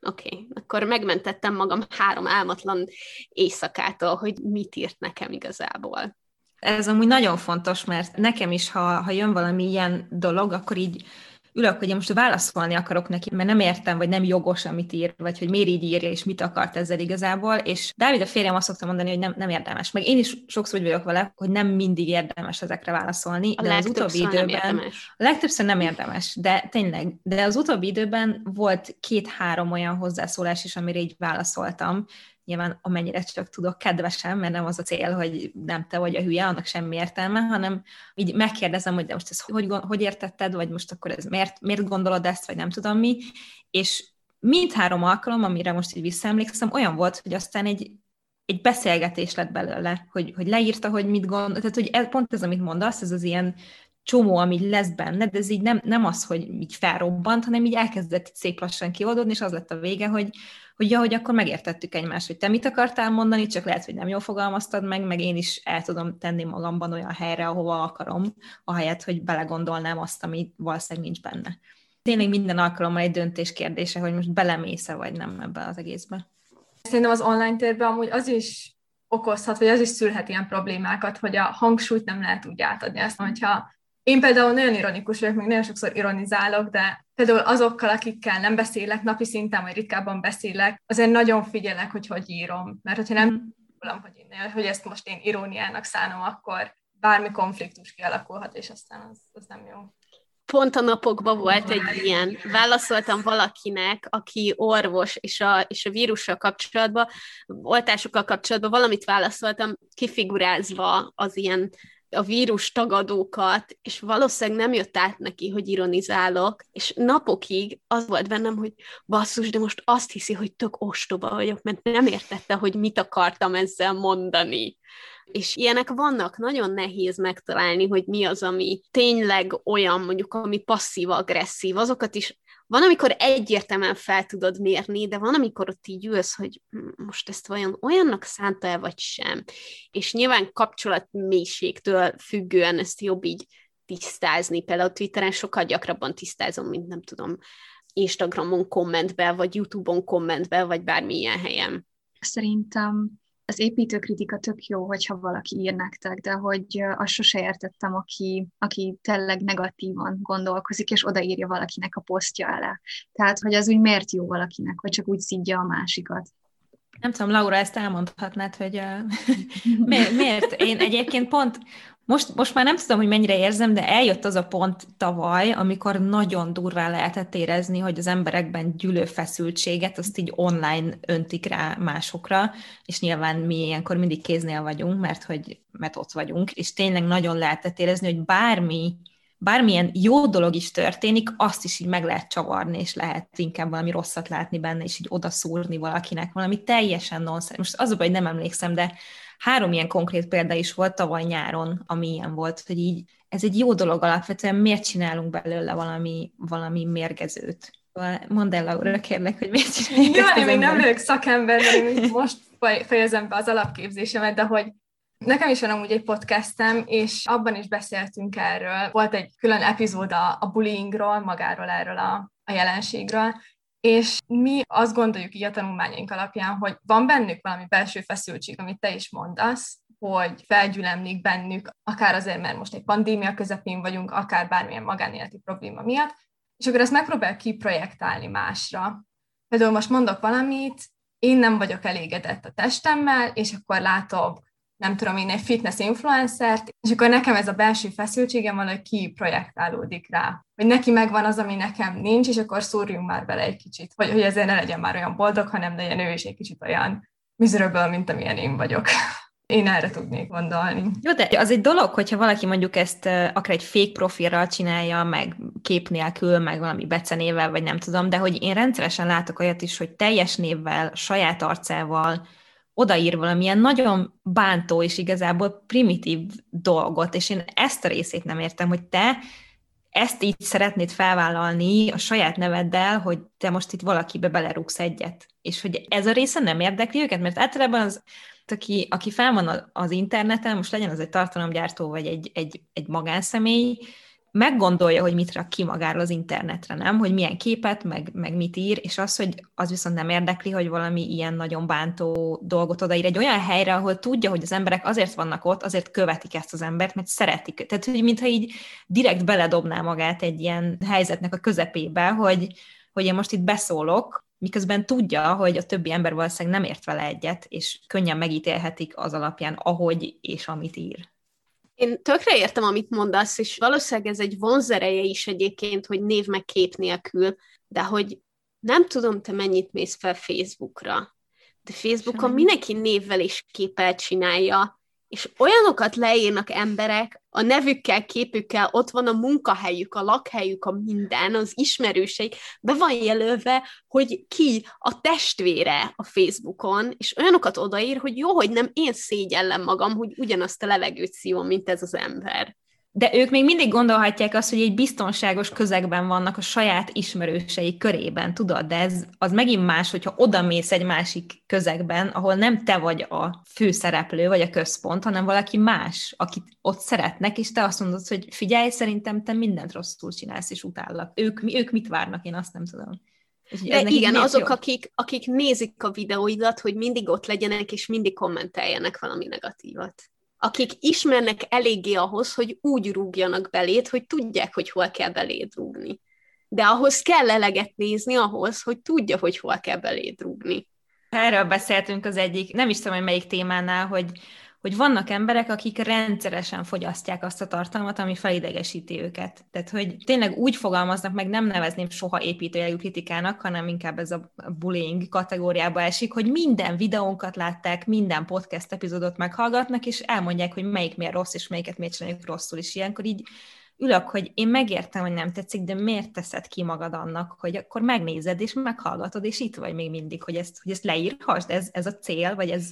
oké. Akkor megmentettem magam 3 álmatlan éjszakától, hogy mit írt nekem igazából. Ez amúgy nagyon fontos, mert nekem is, ha jön valami ilyen dolog, akkor így ülök, hogy én most válaszolni akarok neki, mert nem értem, vagy nem jogos, amit ír, vagy hogy miért így írja, és mit akart ezzel igazából, és Dávid, a férjem, azt szokta mondani, hogy nem érdemes. Meg én is sokszor úgy vagyok vele, hogy nem mindig érdemes ezekre válaszolni, de az utóbbi időben... A legtöbbször nem érdemes, de tényleg. De az utóbbi időben volt 2-3 olyan hozzászólás is, amire így válaszoltam, nyilván amennyire csak tudok kedvesen, mert nem az a cél, hogy nem te vagy a hülye, annak semmi értelme, hanem így megkérdezem, hogy de most ezt hogy értetted, vagy most akkor ez miért gondolod ezt, vagy nem tudom mi, és mindhárom alkalom, amire most így visszaemlékszem, olyan volt, hogy aztán egy beszélgetés lett belőle, hogy leírta, hogy mit gondol, tehát hogy pont ez, amit mondasz, ez az ilyen csomó, ami lesz benne, de ez így nem az, hogy így felrobbant, hanem így elkezdett szép lassan kioldódni, és az lett a vége, hogy akkor megértettük egymást, hogy te mit akartál mondani, csak lehet, hogy nem jól fogalmaztad meg én is el tudom tenni magamban olyan helyre, ahova akarom, ahelyett, hogy belegondolnám azt, ami valószínűleg nincs benne. Tényleg minden alkalommal egy döntés kérdése, hogy most belemész-e vagy nem ebbe az egészbe. Szerintem az online térben amúgy az is okozhat, vagy az is szülhet ilyen problémákat, hogy a hangsúlyt nem lehet úgy átadni. Azt, hogyha én például nagyon ironikus vagyok, meg nagyon sokszor ironizálok, de például azokkal, akikkel nem beszélek, napi szinten, vagy ritkábban beszélek, azért nagyon figyelek, hogy írom. Mert hogyha nem tudom, hogy ezt most én iróniának szánom, akkor bármi konfliktus kialakulhat, és aztán az nem jó. Pont a napokban volt egy ilyen. Válaszoltam valakinek, aki orvos, és a vírussal kapcsolatban, oltásokkal kapcsolatban valamit válaszoltam, kifigurázva az ilyen a vírus tagadókat, és valószínűleg nem jött át neki, hogy ironizálok, és napokig az volt bennem, hogy basszus, de most azt hiszi, hogy tök ostoba vagyok, mert nem értette, hogy mit akartam ezzel mondani. És ilyenek vannak, nagyon nehéz megtalálni, hogy mi az, ami tényleg olyan, mondjuk, ami passzív-agresszív, azokat is van, amikor egyértelműen fel tudod mérni, de van, amikor ott így ülsz, hogy most ezt vajon olyannak szánta el, vagy sem. És nyilván kapcsolatmélységtől függően ezt jobb így tisztázni. Például Twitteren sokkal gyakrabban tisztázom, mint nem tudom, Instagramon kommentben, vagy YouTube-on kommentben, vagy bármilyen helyen. Szerintem az építőkritika tök jó, hogyha valaki ír nektek, de hogy azt sose értettem, aki tényleg negatívan gondolkozik, és odaírja valakinek a posztja alá. Tehát, hogy az úgy miért jó valakinek, vagy csak úgy szidja a másikat. Nem tudom, Laura, ezt elmondhatnád, hogy miért? Én egyébként pont most már nem tudom, hogy mennyire érzem, de eljött az a pont tavaly, amikor nagyon durván lehetett érezni, hogy az emberekben gyűlő feszültséget, azt így online öntik rá másokra, és nyilván mi ilyenkor mindig kéznél vagyunk, mert ott vagyunk, és tényleg nagyon lehetett érezni, hogy bármilyen jó dolog is történik, azt is így meg lehet csavarni, és lehet inkább valami rosszat látni benne, és így odaszúrni valakinek valami teljesen nonsens. Most az a baj, hogy nem emlékszem, de 3 ilyen konkrét példa is volt tavaly nyáron, ami ilyen volt, hogy így ez egy jó dolog alapvetően, miért csinálunk belőle valami mérgezőt? Mondd el, Laura, kérlek, hogy miért csináljuk. Jó, én még nem lők szakember, mert most fejezem be az alapképzésemet, de hogy nekem is van amúgy egy podcastem, és abban is beszéltünk erről. Volt egy külön epizód a bullyingról, magáról erről a jelenségről, és mi azt gondoljuk így a tanulmányaink alapján, hogy van bennük valami belső feszültség, amit te is mondasz, hogy felgyülemlik bennük, akár azért, mert most egy pandémia közepén vagyunk, akár bármilyen magánéleti probléma miatt, és akkor ezt megpróbál kiprojektálni másra. Például most mondok valamit, én nem vagyok elégedett a testemmel, és akkor látom, nem tudom én, egy fitness influencert, és akkor nekem ez a belső feszültségem valahogy kiprojektálódik rá, hogy neki megvan az, ami nekem nincs, és akkor szúrjunk már bele egy kicsit, hogy ezért ne legyen már olyan boldog, hanem legyen ő is egy kicsit olyan miserable, mint amilyen én vagyok. Én erre tudnék gondolni. Jó, de az egy dolog, hogyha valaki mondjuk ezt akár egy fake profilral csinálja, meg kép nélkül, meg valami becenével, vagy nem tudom, de hogy én rendszeresen látok olyat is, hogy teljes névvel, saját arcával, odaír valamilyen nagyon bántó és igazából primitív dolgot, és én ezt a részét nem értem, hogy te ezt így szeretnéd felvállalni a saját neveddel, hogy te most itt valakibe belerúgsz egyet. És hogy ez a része nem érdekli őket, mert általában az, aki fel van az interneten, most legyen az egy tartalomgyártó, vagy egy magánszemély, meggondolja, hogy mit rak ki magáról az internetre, nem? Hogy milyen képet, meg mit ír, és az, hogy az viszont nem érdekli, hogy valami ilyen nagyon bántó dolgot odaír egy olyan helyre, ahol tudja, hogy az emberek azért vannak ott, azért követik ezt az embert, mert szeretik. Tehát, hogy mintha így direkt beledobná magát egy ilyen helyzetnek a közepébe, hogy én most itt beszólok, miközben tudja, hogy a többi ember valószínűleg nem ért vele egyet, és könnyen megítélhetik az alapján, ahogy és amit ír. Én tökre értem, amit mondasz, és valószínűleg ez egy vonzereje is egyébként, hogy név meg kép nélkül, de hogy nem tudom, te mennyit mész fel Facebookra, de Facebookon mindenki névvel és képpel csinálja, és olyanokat leírnak emberek, a nevükkel, képükkel, ott van a munkahelyük, a lakhelyük, a minden, az ismerőseik, be van jelölve, hogy ki a testvére a Facebookon, és olyanokat odaír, hogy jó, hogy nem én szégyellem magam, hogy ugyanazt a levegőt szívom, mint ez az ember. De ők még mindig gondolhatják azt, hogy egy biztonságos közegben vannak a saját ismerősei körében, tudod, de az megint más, hogyha odamész egy másik közegben, ahol nem te vagy a főszereplő, vagy a központ, hanem valaki más, akit ott szeretnek, és te azt mondod, hogy figyelj, szerintem te mindent rosszul csinálsz, és utállak. Ők mit várnak, én azt nem tudom. De igen, azok, akik nézik a videóidat, hogy mindig ott legyenek, és mindig kommenteljenek valami negatívat. Akik ismernek eléggé ahhoz, hogy úgy rúgjanak beléd, hogy tudják, hogy hol kell beléd rúgni. De ahhoz kell eleget nézni ahhoz, hogy tudja, hogy hol kell beléd rúgni. Erről beszéltünk az egyik, nem is tudom, hogy melyik témánál, hogy hogy vannak emberek, akik rendszeresen fogyasztják azt a tartalmat, ami felidegesíti őket. Tehát, hogy tényleg úgy fogalmaznak, meg nem nevezném soha építőjelű kritikának, hanem inkább ez a bullying kategóriába esik, hogy minden videónkat látták, minden podcast epizódot meghallgatnak, és elmondják, hogy melyik miért rossz, és melyiket miért csináljuk rosszul is. Ilyenkor így ülök, hogy én megértem, hogy nem tetszik, de miért teszed ki magad annak, hogy akkor megnézed, és meghallgatod, és itt vagy még mindig, hogy ezt leírhassd, ez a cél, vagy ez...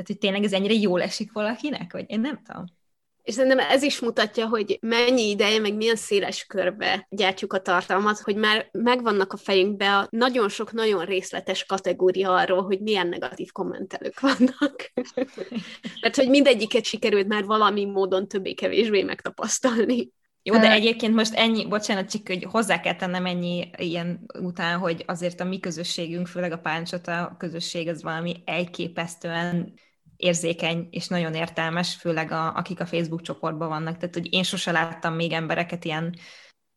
Tehát, hogy tényleg ez ennyire jól esik valakinek, vagy én nem tudom. És szerintem ez is mutatja, hogy mennyi ideje, meg milyen széles körbe gyártjuk a tartalmat, hogy már megvannak a fejünkbe a nagyon sok, nagyon részletes kategória arról, hogy milyen negatív kommentelők vannak. Mert hogy mindegyiket sikerült már valami módon többé-kevésbé megtapasztalni. Jó, de egyébként most ennyi, bocsánat, csak hogy hozzá kell tennem ennyi ilyen után, hogy azért a mi közösségünk, főleg a Pánacsata közösség, az valami elképesztően érzékeny és nagyon értelmes, főleg akik a Facebook csoportban vannak. Tehát, hogy én sose láttam még embereket ilyen,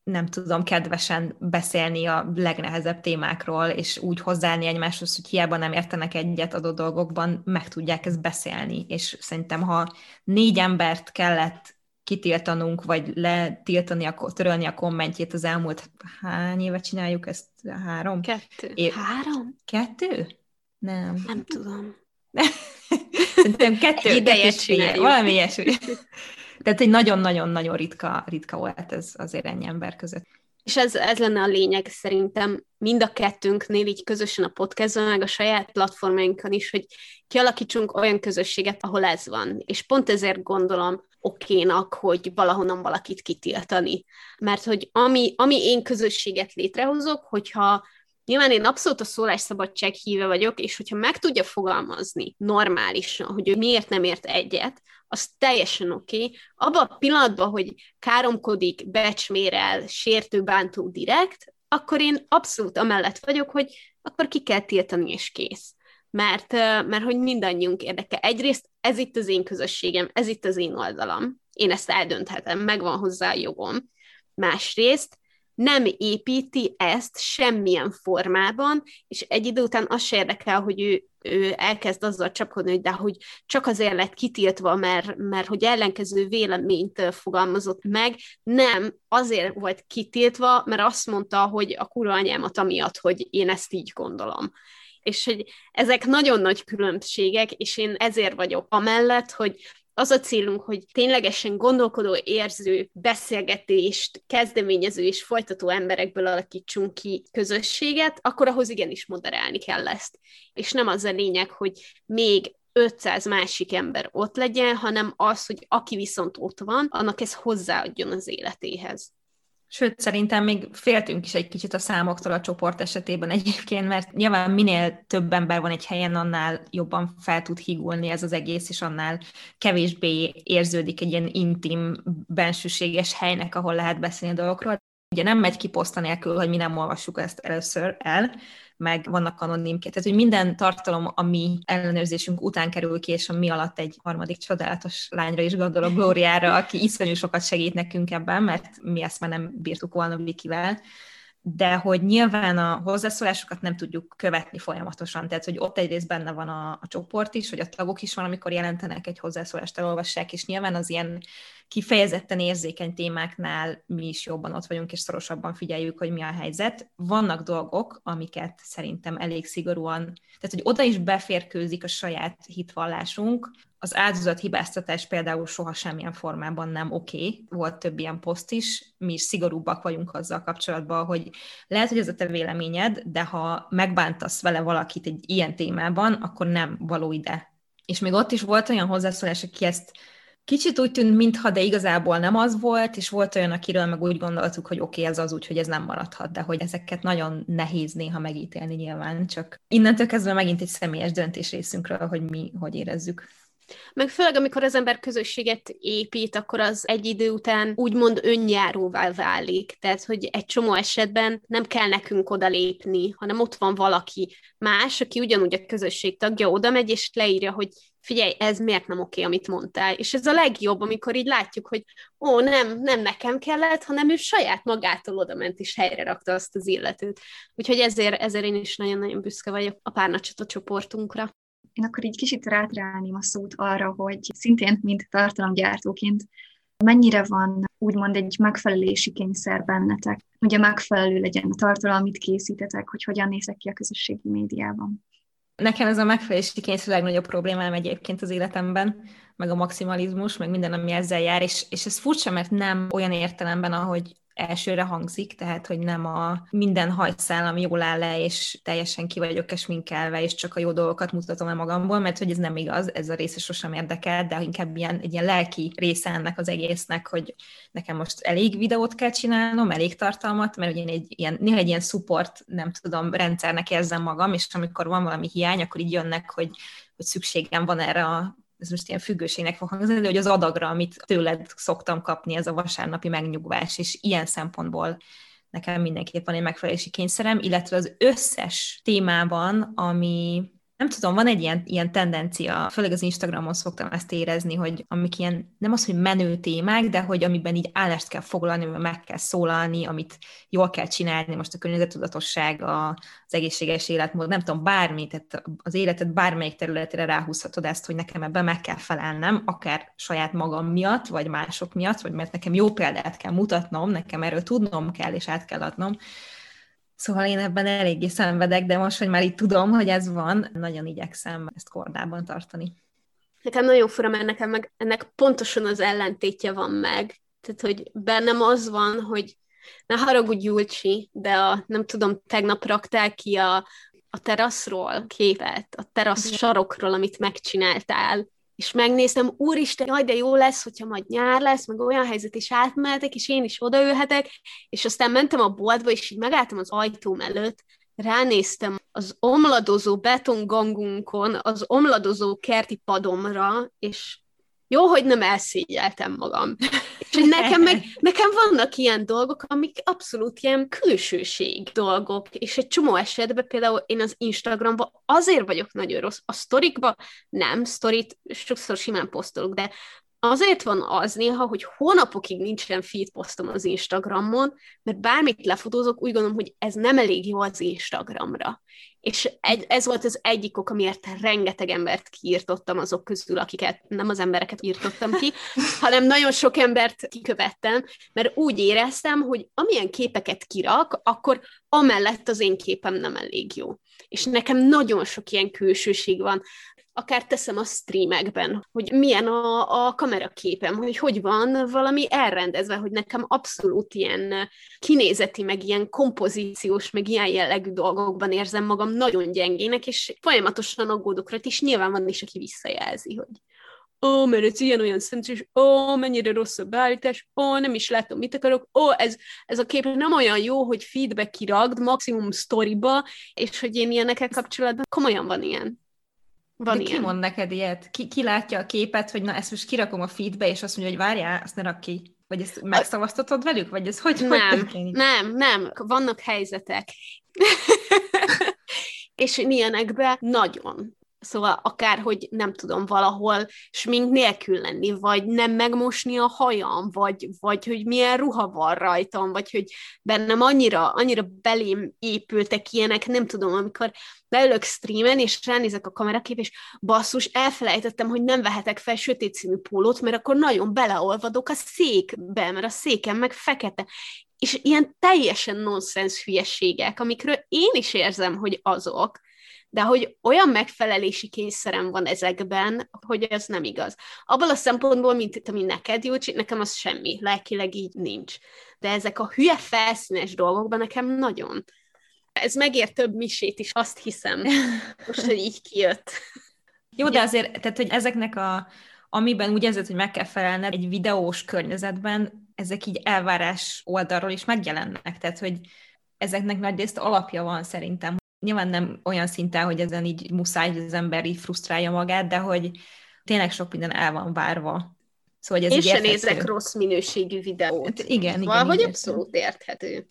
nem tudom, kedvesen beszélni a legnehezebb témákról, és úgy hozzáállni egymáshoz, hogy hiába nem értenek egyet adott dolgokban, meg tudják ezt beszélni. És szerintem, ha 4 embert kellett kitiltanunk, vagy letiltani, törölni a kommentjét az elmúlt hány éve csináljuk ezt? 3? 2. 3? 2? Nem. Nem tudom. Szerintem 2 ideje csináljuk. Valami ilyesmi. Tehát egy nagyon-nagyon-nagyon ritka volt ez azért ennyi ember között. És ez lenne a lényeg szerintem mind a kettőnknél, így közösen a podcaston, meg a saját platformainkon is, hogy kialakítsunk olyan közösséget, ahol ez van. És pont ezért gondolom okénak, hogy valahonnan valakit kitiltani. Mert hogy ami én közösséget létrehozok, hogyha nyilván én abszolút a szólásszabadság híve vagyok, és hogyha meg tudja fogalmazni normálisan, hogy ő miért nem ért egyet, az teljesen oké. Abban a pillanatban, hogy káromkodik, becsmérel, sértő, bántó direkt, akkor én abszolút amellett vagyok, hogy akkor ki kell tiltani, és kész. Mert hogy mindannyiunk érdeke. Egyrészt ez itt az én közösségem, ez itt az én oldalam. Én ezt eldönthetem, megvan hozzá a jogom. Másrészt nem építi ezt semmilyen formában, és egy idő után az se érdekel, hogy ő elkezd azzal csapkodni, hogy de hogy csak azért lett kitiltva, mert hogy ellenkező véleményt fogalmazott meg. Nem, azért volt kitiltva, mert azt mondta, hogy a kurva anyámat amiatt, hogy én ezt így gondolom. És hogy ezek nagyon nagy különbségek, és én ezért vagyok amellett, hogy az a célunk, hogy ténylegesen gondolkodó, érző, beszélgetést, kezdeményező és folytató emberekből alakítsunk ki közösséget, akkor ahhoz igenis moderálni kell ezt. És nem az a lényeg, hogy még 500 másik ember ott legyen, hanem az, hogy aki viszont ott van, annak ez hozzáadjon az életéhez. Sőt, szerintem még féltünk is egy kicsit a számoktól a csoport esetében egyébként, mert nyilván minél több ember van egy helyen, annál jobban fel tud higulni ez az egész, és annál kevésbé érződik egy ilyen intim, bensőséges helynek, ahol lehet beszélni a dolgokról. Ugye nem megy ki poszta nélkül, hogy mi nem olvassuk ezt először el, meg vannak anonimként. Tehát, hogy minden tartalom, ami ellenőrzésünk után kerül ki, és a mi alatt egy harmadik csodálatos lányra is gondolok, Glóriára, aki iszonyú sokat segít nekünk ebben, mert mi ezt már nem bírtuk volna Vikivel, de hogy nyilván a hozzászólásokat nem tudjuk követni folyamatosan, tehát, hogy ott egyrészt benne van a csoport is, hogy a tagok is van, amikor jelentenek egy hozzászólást, elolvassák, és nyilván az ilyen kifejezetten érzékeny témáknál mi is jobban ott vagyunk, és szorosabban figyeljük, hogy mi a helyzet. Vannak dolgok, amiket szerintem elég szigorúan, tehát, hogy oda is beférkőzik a saját hitvallásunk. Az áldozat hibáztatás például soha semmilyen formában nem oké. Volt több ilyen poszt is, mi is szigorúbbak vagyunk azzal kapcsolatban, hogy lehet, hogy ez a te véleményed, de ha megbántasz vele valakit egy ilyen témában, akkor nem való ide. És még ott is volt olyan hozzászólás, aki ezt kicsit úgy tűnt, mintha, de igazából nem az volt, és volt olyan, akiről meg úgy gondoltuk, hogy oké, ez az úgy, hogy ez nem maradhat, de hogy ezeket nagyon nehéz néha megítélni nyilván, csak innentől kezdve megint egy személyes döntés részünkről, hogy mi hogy érezzük. Meg főleg, amikor az ember közösséget épít, akkor az egy idő után úgymond önjáróvá válik. Tehát, hogy egy csomó esetben nem kell nekünk odalépni, hanem ott van valaki más, aki ugyanúgy a közösség tagja, oda megy és leírja, hogy figyelj, ez miért nem oké, amit mondtál. És ez a legjobb, amikor így látjuk, hogy nem nekem kellett, hanem ő saját magától odament és helyre rakta azt az illetőt. Úgyhogy ezért én is nagyon-nagyon büszke vagyok a Pánacsata csoportunkra. Én akkor így kicsit rátrálném a szót arra, hogy szintén, mint tartalomgyártóként, mennyire van úgymond egy megfelelési kényszer bennetek? Ugye megfelelő legyen a tartalom, amit készítetek, hogy hogyan nézek ki a közösségi médiában? Nekem ez a megfelelési kényszer a legnagyobb problémám egyébként az életemben, meg a maximalizmus, meg minden, ami ezzel jár, és ez furcsa, mert nem olyan értelemben, ahogy elsőre hangzik, tehát, hogy nem a minden hajszállam jól áll le, és teljesen ki vagyok esminkelve, és csak a jó dolgokat mutatom el magamból, mert hogy ez nem igaz, ez a része sosem érdekel, de inkább egy ilyen lelki része ennek az egésznek, hogy nekem most elég videót kell csinálnom, elég tartalmat, mert ugye néha egy ilyen support, nem tudom, rendszernek érzem magam, és amikor van valami hiány, akkor így jönnek, hogy szükségem van erre a, ez most ilyen függőségnek fog hangzni, de hogy az adagra, amit tőled szoktam kapni, ez a vasárnapi megnyugvás, és ilyen szempontból nekem mindenképp van egy megfelelési kényszerem, illetve az összes témában, ami, nem tudom, van egy ilyen tendencia, főleg az Instagramon szoktam ezt érezni, hogy amik ilyen, nem az, hogy menő témák, de hogy amiben így állást kell foglalni, mert meg kell szólalni, amit jól kell csinálni, most a környezettudatosság, az egészséges életmód, nem tudom, bármi, tehát az életed bármelyik területére ráhúzhatod ezt, hogy nekem ebben meg kell felelnem, akár saját magam miatt, vagy mások miatt, vagy mert nekem jó példát kell mutatnom, nekem erről tudnom kell, és át kell adnom. Szóval én ebben eléggé szenvedek, de most, hogy már így tudom, hogy ez van, nagyon igyekszem ezt kordában tartani. Nekem nagyon fura, mert nekem meg ennek pontosan az ellentétje van meg. Tehát, hogy bennem az van, hogy ne haragudj, Gyulcsi, de nem tudom, tegnap raktál ki a teraszról képet, a terasz sarokról, amit megcsináltál. És megnéztem, úristen, jaj, de jó lesz, hogyha majd nyár lesz, meg olyan helyzet is átmehetek, és én is odaülhetek, és aztán mentem a boltba, és így megálltam az ajtóm előtt, ránéztem az omladozó betongangunkon, az omladozó kerti padomra, és jó, hogy nem elszégyeltem magam. És nekem vannak ilyen dolgok, amik abszolút ilyen külsőség dolgok, és egy csomó esetben például én az Instagramban azért vagyok nagyon rossz, a sztorikban nem, sztorit sokszor simán posztolok, de azért van az néha, hogy hónapokig nincsen feed posztom az Instagramon, mert bármit lefotózok, úgy gondolom, hogy ez nem elég jó az Instagramra. És ez volt az egyik ok, amiért rengeteg embert kiirtottam azok közül, akiket nem az embereket írtottam ki, hanem nagyon sok embert kikövettem, mert úgy éreztem, hogy amilyen képeket kirak, akkor amellett az én képem nem elég jó. És nekem nagyon sok ilyen külsőség van. Akár teszem a streamekben, hogy milyen a kameraképem, hogy van valami elrendezve, hogy nekem abszolút ilyen kinézeti, meg ilyen kompozíciós, meg ilyen jellegű dolgokban érzem magam nagyon gyengének, és folyamatosan aggódok rajta, és nyilván van is, aki visszajelzi, hogy mert ez ilyen-olyan szemcsés, mennyire rossz a beállítás, nem is látom, mit akarok, ez a kép nem olyan jó, hogy feedbe kiragd, maximum sztoriba, és hogy én ilyenekkel kapcsolatban komolyan van ilyen. De ki mond neked ilyet? Ki látja a képet, hogy na, ezt most kirakom a feedbe, és azt mondja, hogy várjál, azt ne rakd ki. Vagy ezt megszavaztatod velük? Vagy ez nem. Vannak helyzetek. És ilyenekben nagyon. Szóval akár, hogy nem tudom, valahol smink nélkül lenni, vagy nem megmosni a hajam, vagy hogy milyen ruha van rajtam, vagy hogy bennem annyira belém épültek ilyenek, nem tudom, amikor leülök streamen, és ránézek a kamerakép, és basszus, elfelejtettem, hogy nem vehetek fel sötét színű pólót, mert akkor nagyon beleolvadok a székbe, mert a székem meg fekete. És ilyen teljesen nonsens hülyeségek, amikről én is érzem, hogy azok, de hogy olyan megfelelési kényszerem van ezekben, hogy ez nem igaz. Abban a szempontból, mint ami neked, Gyulcsi, nekem az semmi, lelkileg így nincs. De ezek a hülye felszínes dolgokban nekem nagyon. Ez megér több misét is, azt hiszem, most, hogy így kijött. Jó, de azért, tehát, hogy ezeknek amiben úgy érzed, hogy meg kell felelned egy videós környezetben, ezek így elvárás oldalról is megjelennek, tehát, hogy ezeknek nagyrészt alapja van szerintem. Nyilván nem olyan szinten, hogy ezen így muszáj, hogy az ember így frusztrálja magát, de hogy tényleg sok minden el van várva. Szóval, hogy ez én sem nézek rossz minőségű videót. Igen. Valahogy abszolút érthető.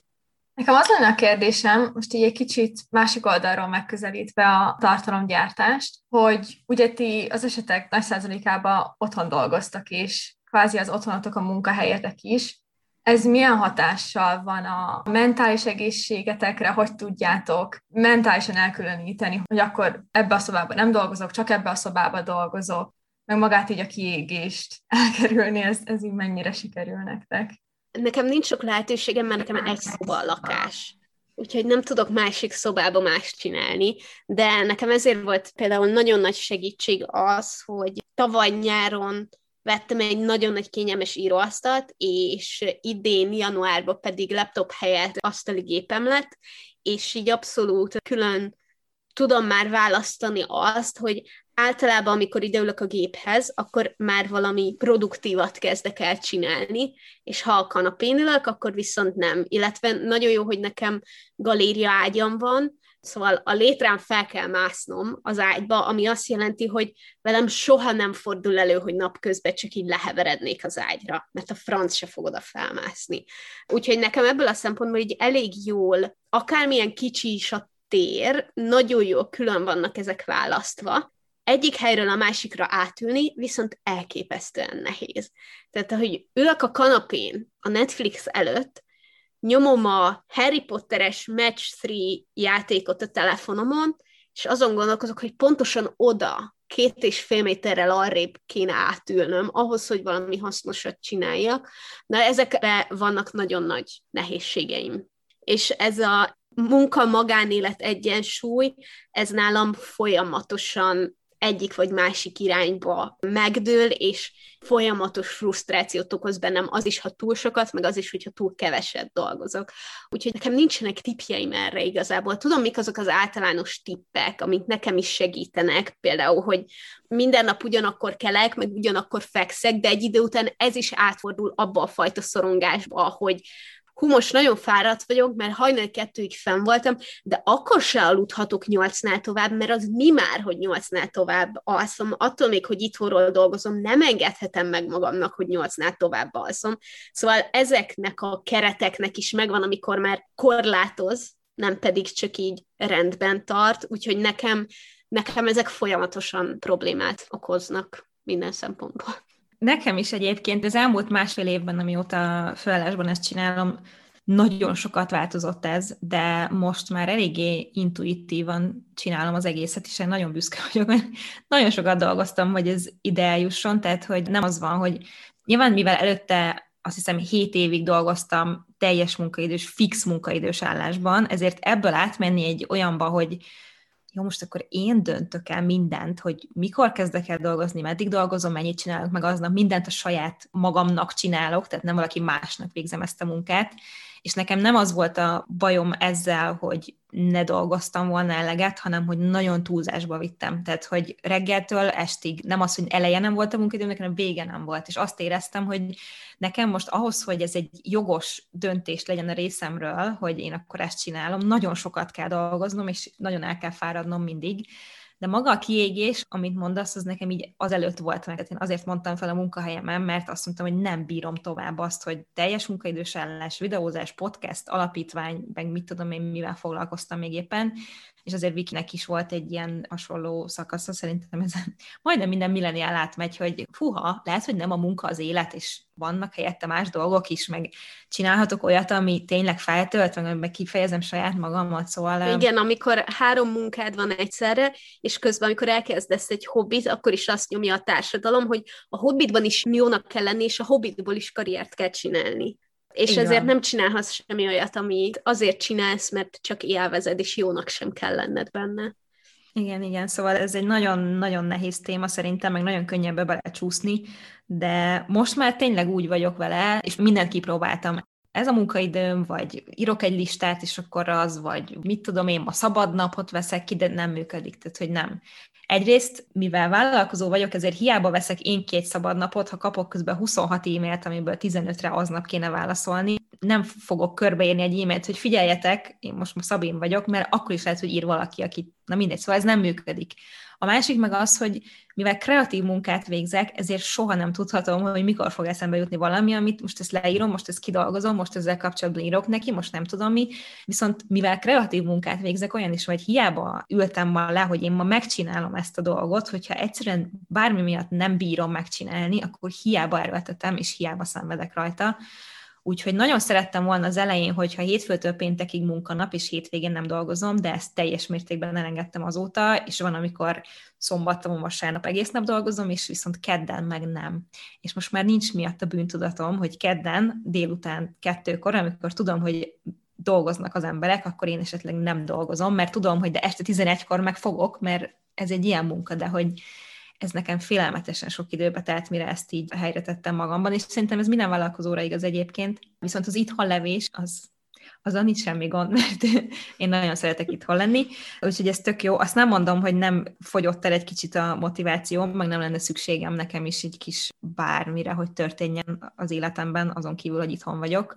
Nekem az lenne a kérdésem, most így egy kicsit másik oldalról megközelítve a tartalomgyártást, hogy ugye ti az esetek nagy százalékában otthon dolgoztak, és kvázi az otthonatok a munkahelyetek is. Ez milyen hatással van a mentális egészségetekre, hogy tudjátok mentálisan elkülöníteni, hogy akkor ebbe a szobában nem dolgozok, csak ebbe a szobában dolgozok, meg magát így a kiégést elkerülni, ez így mennyire sikerül nektek? Nekem nincs sok lehetőségem, mert nekem egy szoba a lakás. Úgyhogy nem tudok másik szobába mást csinálni, de nekem ezért volt például nagyon nagy segítség az, hogy tavaly nyáron vettem egy nagyon nagy kényelmes íróasztalt, és idén januárban pedig laptop helyett asztali gépem lett, és így abszolút külön tudom már választani azt, hogy általában, amikor ideülök a géphez, akkor már valami produktívat kezdek el csinálni, és ha a kanapén ülök, akkor viszont nem. Illetve nagyon jó, hogy nekem galéria ágyam van, szóval a létrán fel kell másznom az ágyba, ami azt jelenti, hogy velem soha nem fordul elő, hogy napközben csak így leheverednék az ágyra, mert a franc se fog oda felmászni. Úgyhogy nekem ebből a szempontból így elég jól, akármilyen kicsi is a tér, nagyon jól külön vannak ezek választva. Egyik helyről a másikra átülni viszont elképesztően nehéz. Tehát, ahogy ülök a kanapén a Netflix előtt, nyomom a Harry Potteres Match 3 játékot a telefonomon, és azon gondolkozok, hogy pontosan oda, 2,5 méterrel arrébb kéne átülnöm, ahhoz, hogy valami hasznosat csináljak. Na, ezekre vannak nagyon nagy nehézségeim. És ez a munka-magánélet egyensúly, ez nálam folyamatosan egyik vagy másik irányba megdől, és folyamatos frusztrációt okoz bennem az is, ha túl sokat, meg az is, hogyha túl keveset dolgozok. Úgyhogy nekem nincsenek tippjeim erre igazából. Tudom, mik azok az általános tippek, amik nekem is segítenek, például, hogy minden nap ugyanakkor kelek, meg ugyanakkor fekszek, de egy idő után ez is átfordul abba a fajta szorongásba, hogy hú, most nagyon fáradt vagyok, mert hajnal 2-ig fenn voltam, de akkor se aludhatok 8-nál tovább, mert az mi már, hogy 8-nál tovább alszom. Attól még, hogy itthonról dolgozom, nem engedhetem meg magamnak, hogy 8-nál tovább alszom. Szóval ezeknek a kereteknek is megvan, amikor már korlátoz, nem pedig csak így rendben tart, úgyhogy nekem ezek folyamatosan problémát okoznak minden szempontból. Nekem is egyébként az elmúlt másfél évben, amióta főállásban ezt csinálom, nagyon sokat változott ez, de most már eléggé intuitívan csinálom az egészet, és én nagyon büszke vagyok, mert nagyon sokat dolgoztam, hogy ez ide eljusson, tehát hogy nem az van, hogy nyilván mivel előtte azt hiszem 7 évig dolgoztam teljes munkaidős, fix munkaidős állásban, ezért ebből átmenni egy olyanba, hogy jó, most akkor én döntök el mindent, hogy mikor kezdek el dolgozni, meddig dolgozom, mennyit csinálok, meg aznap mindent a saját magamnak csinálok, tehát nem valaki másnak végzem ezt a munkát, és nekem nem az volt a bajom ezzel, hogy ne dolgoztam volna eleget, hanem hogy nagyon túlzásba vittem. Tehát, hogy reggeltől estig nem az, hogy eleje nem volt a munkaidőmnek, hanem vége nem volt. És azt éreztem, hogy nekem most ahhoz, hogy ez egy jogos döntés legyen a részemről, hogy én akkor ezt csinálom, nagyon sokat kell dolgoznom, és nagyon el kell fáradnom mindig. De maga a kiégés, amit mondasz, az nekem így azelőtt volt meg. Tehát én azért mondtam fel a munkahelyemen, mert azt mondtam, hogy nem bírom tovább azt, hogy teljes munkaidős állás, videózás, podcast, alapítvány, meg mit tudom én, mivel foglalkoztam még éppen. És azért Vikinek is volt egy ilyen hasonló szakasza, szerintem ezen majdnem minden milleniál átmegy, hogy fuha, lehet, hogy nem a munka az élet, és vannak helyette más dolgok is, meg csinálhatok olyat, ami tényleg feltölt, meg kifejezem saját magamat, szóval... Igen, amikor 3 munkád van egyszerre, és közben, amikor elkezdesz egy hobbit, akkor is azt nyomja a társadalom, hogy a hobbitban is jónak kell lenni, és a hobbitból is karriert kell csinálni. És ezért nem csinálhatsz semmi olyat, amit azért csinálsz, mert csak élvezed, és jónak sem kell lenned benne. Igen, szóval ez egy nagyon-nagyon nehéz téma szerintem, meg nagyon könnyen belecsúszni, de most már tényleg úgy vagyok vele, és mindent kipróbáltam. Ez a munkaidőm, vagy írok egy listát, és akkor az, vagy mit tudom én, ma szabad napot veszek ki, de nem működik, tehát hogy nem. Egyrészt, mivel vállalkozó vagyok, ezért hiába veszek én 2 szabadnapot, ha kapok közben 26 e-mailt, amiből 15-re aznap kéne válaszolni, nem fogok körbeírni egy e-mailt, hogy figyeljetek, én most ma Szabin vagyok, mert akkor is lehet, hogy ír valaki, aki... Na mindegy, szóval ez nem működik. A másik meg az, hogy mivel kreatív munkát végzek, ezért soha nem tudhatom, hogy mikor fog eszembe jutni valami, amit most ezt leírom, most ezt kidolgozom, most ezzel kapcsolatban írok neki, most nem tudom mi. Viszont mivel kreatív munkát végzek, olyan is, hogy hiába ültem ma le, hogy én ma megcsinálom ezt a dolgot, hogyha egyszerűen bármi miatt nem bírom megcsinálni, akkor hiába erőltetem, és hiába szenvedek rajta. Úgyhogy nagyon szerettem volna az elején, hogyha hétfőtől péntekig munkanap, és hétvégén nem dolgozom, de ezt teljes mértékben elengedtem azóta, és van, amikor szombaton, vasárnap egész nap dolgozom, és viszont kedden meg nem. És most már nincs miatt a bűntudatom, hogy kedden délután 2-kor, amikor tudom, hogy dolgoznak az emberek, akkor én esetleg nem dolgozom, mert tudom, hogy de este 11-kor meg fogok, mert ez egy ilyen munka, de hogy ez nekem félelmetesen sok időbe telt, mire ezt így helyre tettem magamban, és szerintem ez minden vállalkozóra igaz egyébként. Viszont az itthon levés, azzal nincs semmi gond, mert én nagyon szeretek itthon lenni, úgyhogy ez tök jó. Azt nem mondom, hogy nem fogyott el egy kicsit a motivációm, meg nem lenne szükségem nekem is egy kis bármire, hogy történjen az életemben, azon kívül, hogy itthon vagyok,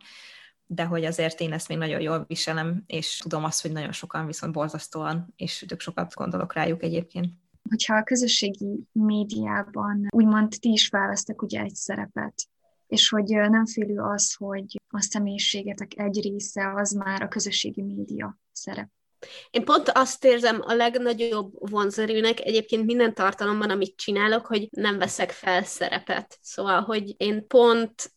de hogy azért én ezt még nagyon jól viselem, és tudom azt, hogy nagyon sokan viszont borzasztóan, és tök sokat gondolok rájuk egyébként. Hogyha a közösségi médiában úgymond ti is választak ugye egy szerepet, és hogy nem félő az, hogy a személyiségetek egy része az már a közösségi média szerep. Én pont azt érzem a legnagyobb vonzerőnek egyébként minden tartalomban, amit csinálok, hogy nem veszek fel szerepet. Szóval, hogy én pont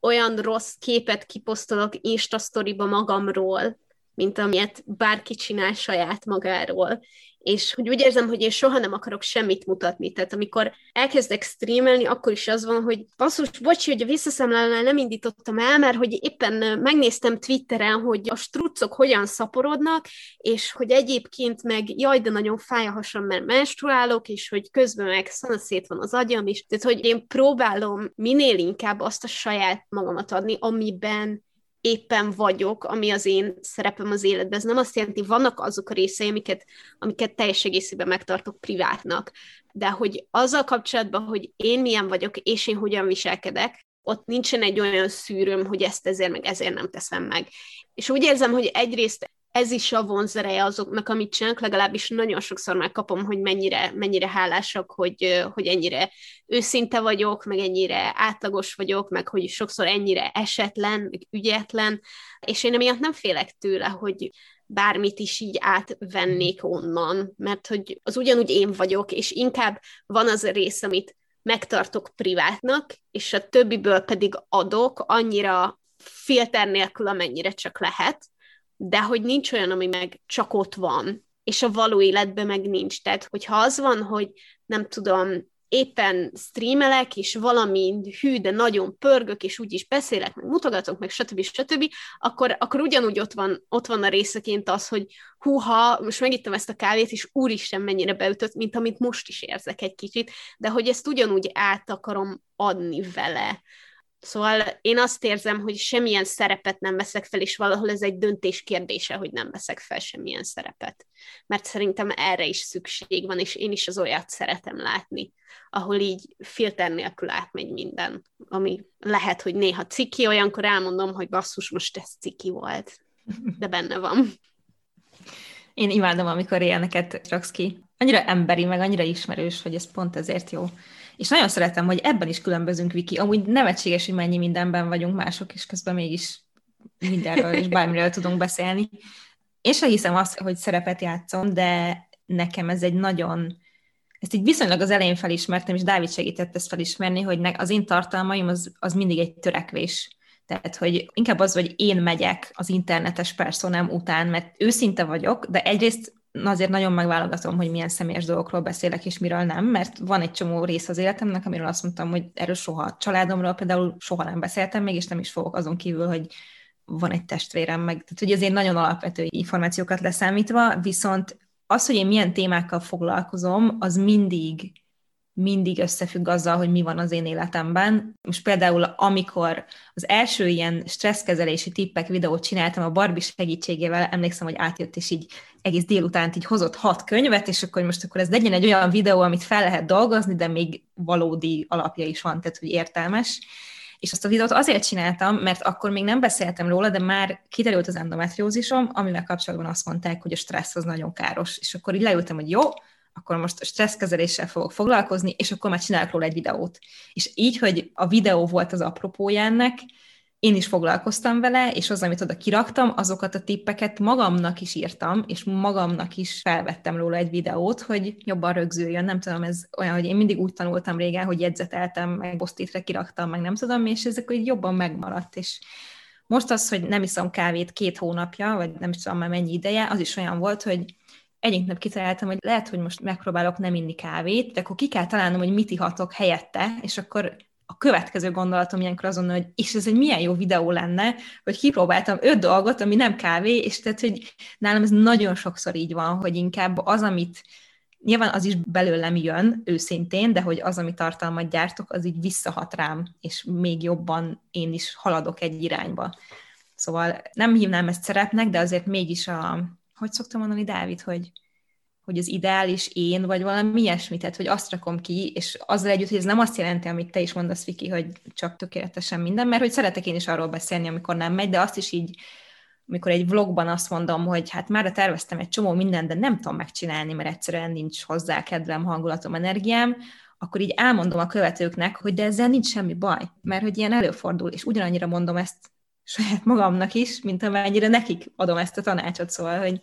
olyan rossz képet kiposztolok Insta sztoriba magamról, mint amilyet bárki csinál saját magáról. És hogy úgy érzem, hogy én soha nem akarok semmit mutatni. Tehát amikor elkezdek streamelni, akkor is az van, hogy basszus, bocsi, hogy a visszaszámlálónál nem indítottam el, mert hogy éppen megnéztem Twitteren, hogy a struccok hogyan szaporodnak, és hogy egyébként meg jaj, de nagyon fáj a hasam, mert menstruálok, és hogy közben meg szanaszét van az agyam is. Tehát, hogy én próbálom minél inkább azt a saját magamat adni, amiben éppen vagyok, ami az én szerepem az életben. Ez nem azt jelenti, vannak azok a részei, amiket teljes egészében megtartok privátnak. De hogy azzal kapcsolatban, hogy én milyen vagyok, és én hogyan viselkedek, ott nincsen egy olyan szűröm, hogy ezt ezért meg ezért nem teszem meg. És úgy érzem, hogy egyrészt ez is a vonzereje azoknak, amit csinálok, legalábbis nagyon sokszor már kapom, hogy mennyire hálásak, hogy ennyire őszinte vagyok, meg ennyire átlagos vagyok, meg hogy sokszor ennyire esetlen, meg ügyetlen, és én emiatt nem félek tőle, hogy bármit is így átvennék onnan, mert hogy az ugyanúgy én vagyok, és inkább van az a rész, amit megtartok privátnak, és a többiből pedig adok annyira filter nélkül, amennyire csak lehet, de hogy nincs olyan, ami meg csak ott van, és a való életben meg nincs. Tehát, hogyha az van, hogy nem tudom, éppen streamelek, és valami hű, de nagyon pörgök, és úgyis beszélek, meg mutogatok, meg stb. Akkor ugyanúgy ott van a részeként az, hogy húha, most megittem ezt a kávét, és úristen mennyire beütött, mint amit most is érzek egy kicsit, de hogy ezt ugyanúgy át akarom adni vele. Szóval én azt érzem, hogy semmilyen szerepet nem veszek fel, és valahol ez egy döntés kérdése, hogy nem veszek fel semmilyen szerepet. Mert szerintem erre is szükség van, és én is az olyat szeretem látni, ahol így filter nélkül átmegy minden, ami lehet, hogy néha ciki, olyankor elmondom, hogy basszus, most ez ciki volt, de benne van. Én imádom, amikor ilyeneket raksz ki. Annyira emberi, meg annyira ismerős, hogy ez pont ezért jó. És nagyon szeretem, hogy ebben is különbözünk, Viki. Amúgy nevetséges, hogy mennyi mindenben vagyunk mások, és közben mégis mindenről és bármiről tudunk beszélni. Én sem hiszem azt, hogy szerepet játszom, de nekem ez egy nagyon... Ezt így viszonylag az elején felismertem, és Dávid segített ezt felismerni, hogy az én tartalmaim az mindig egy törekvés. Tehát, hogy inkább az, hogy én megyek az internetes personám után, mert őszinte vagyok, de egyrészt azért nagyon megválogatom, hogy milyen személyes dolgokról beszélek, és miről nem, mert van egy csomó rész az életemnek, amiről azt mondtam, hogy erről soha, családomról például soha nem beszéltem még, és nem is fogok azon kívül, hogy van egy testvérem meg. Tehát, hogy azért nagyon alapvető információkat leszámítva, viszont az, hogy én milyen témákkal foglalkozom, az mindig összefügg azzal, hogy mi van az én életemben. Most például, amikor az első ilyen stresszkezelési tippek videót csináltam a Barbie segítségével, emlékszem, hogy átjött, és így egész délutánt így hozott 6 könyvet, és akkor most ez legyen egy olyan videó, amit fel lehet dolgozni, de még valódi alapja is van, tehát hogy értelmes. És azt a videót azért csináltam, mert akkor még nem beszéltem róla, de már kiderült az endometriózisom, amivel kapcsolatban azt mondták, hogy a stressz az nagyon káros. És akkor így leültem, hogy jó, akkor most stresszkezeléssel fogok foglalkozni, és akkor már csinálok róla egy videót. És így, hogy a videó volt az apropója ennek, én is foglalkoztam vele, és az, amit oda kiraktam, azokat a tippeket magamnak is írtam, és magamnak is felvettem róla egy videót, hogy jobban rögzüljön. Nem tudom, ez olyan, hogy én mindig úgy tanultam régen, hogy jegyzeteltem, meg posztétre kiraktam, meg nem tudom, és ezek úgy jobban megmaradt. És most az, hogy nem iszom kávét 2 hónapja, vagy nem is tudom már mennyi ideje, az is olyan volt, hogy egyik nap kitaláltam, hogy lehet, hogy most megpróbálok nem inni kávét, de akkor ki kell találnom, hogy mit ihatok helyette, és akkor a következő gondolatom ilyenkor azonnal, hogy és ez egy milyen jó videó lenne, hogy kipróbáltam 5 dolgot, ami nem kávé, és tehát, hogy nálam ez nagyon sokszor így van, hogy inkább az, amit nyilván az is belőlem jön őszintén, de hogy az, ami tartalmat gyártok, az így visszahat rám, és még jobban én is haladok egy irányba. Szóval nem hívnám ezt szerepnek, de azért mégis a... Hogy szoktam mondani, Dávid, hogy az ideális én, vagy valami ilyesmit, tehát, hogy azt rakom ki, és azzal együtt, hogy ez nem azt jelenti, amit te is mondasz, Viki, hogy csak tökéletesen minden, mert hogy szeretek én is arról beszélni, amikor nem megy, de azt is így, amikor egy vlogban azt mondom, hogy hát már terveztem egy csomó mindent, de nem tudom megcsinálni, mert egyszerűen nincs hozzá kedvem, hangulatom, energiám, akkor így elmondom a követőknek, hogy de ezzel nincs semmi baj, mert hogy ilyen előfordul, és ugyanannyira mondom ezt saját magamnak is, mint amennyire nekik adom ezt a tanácsot, szóval, hogy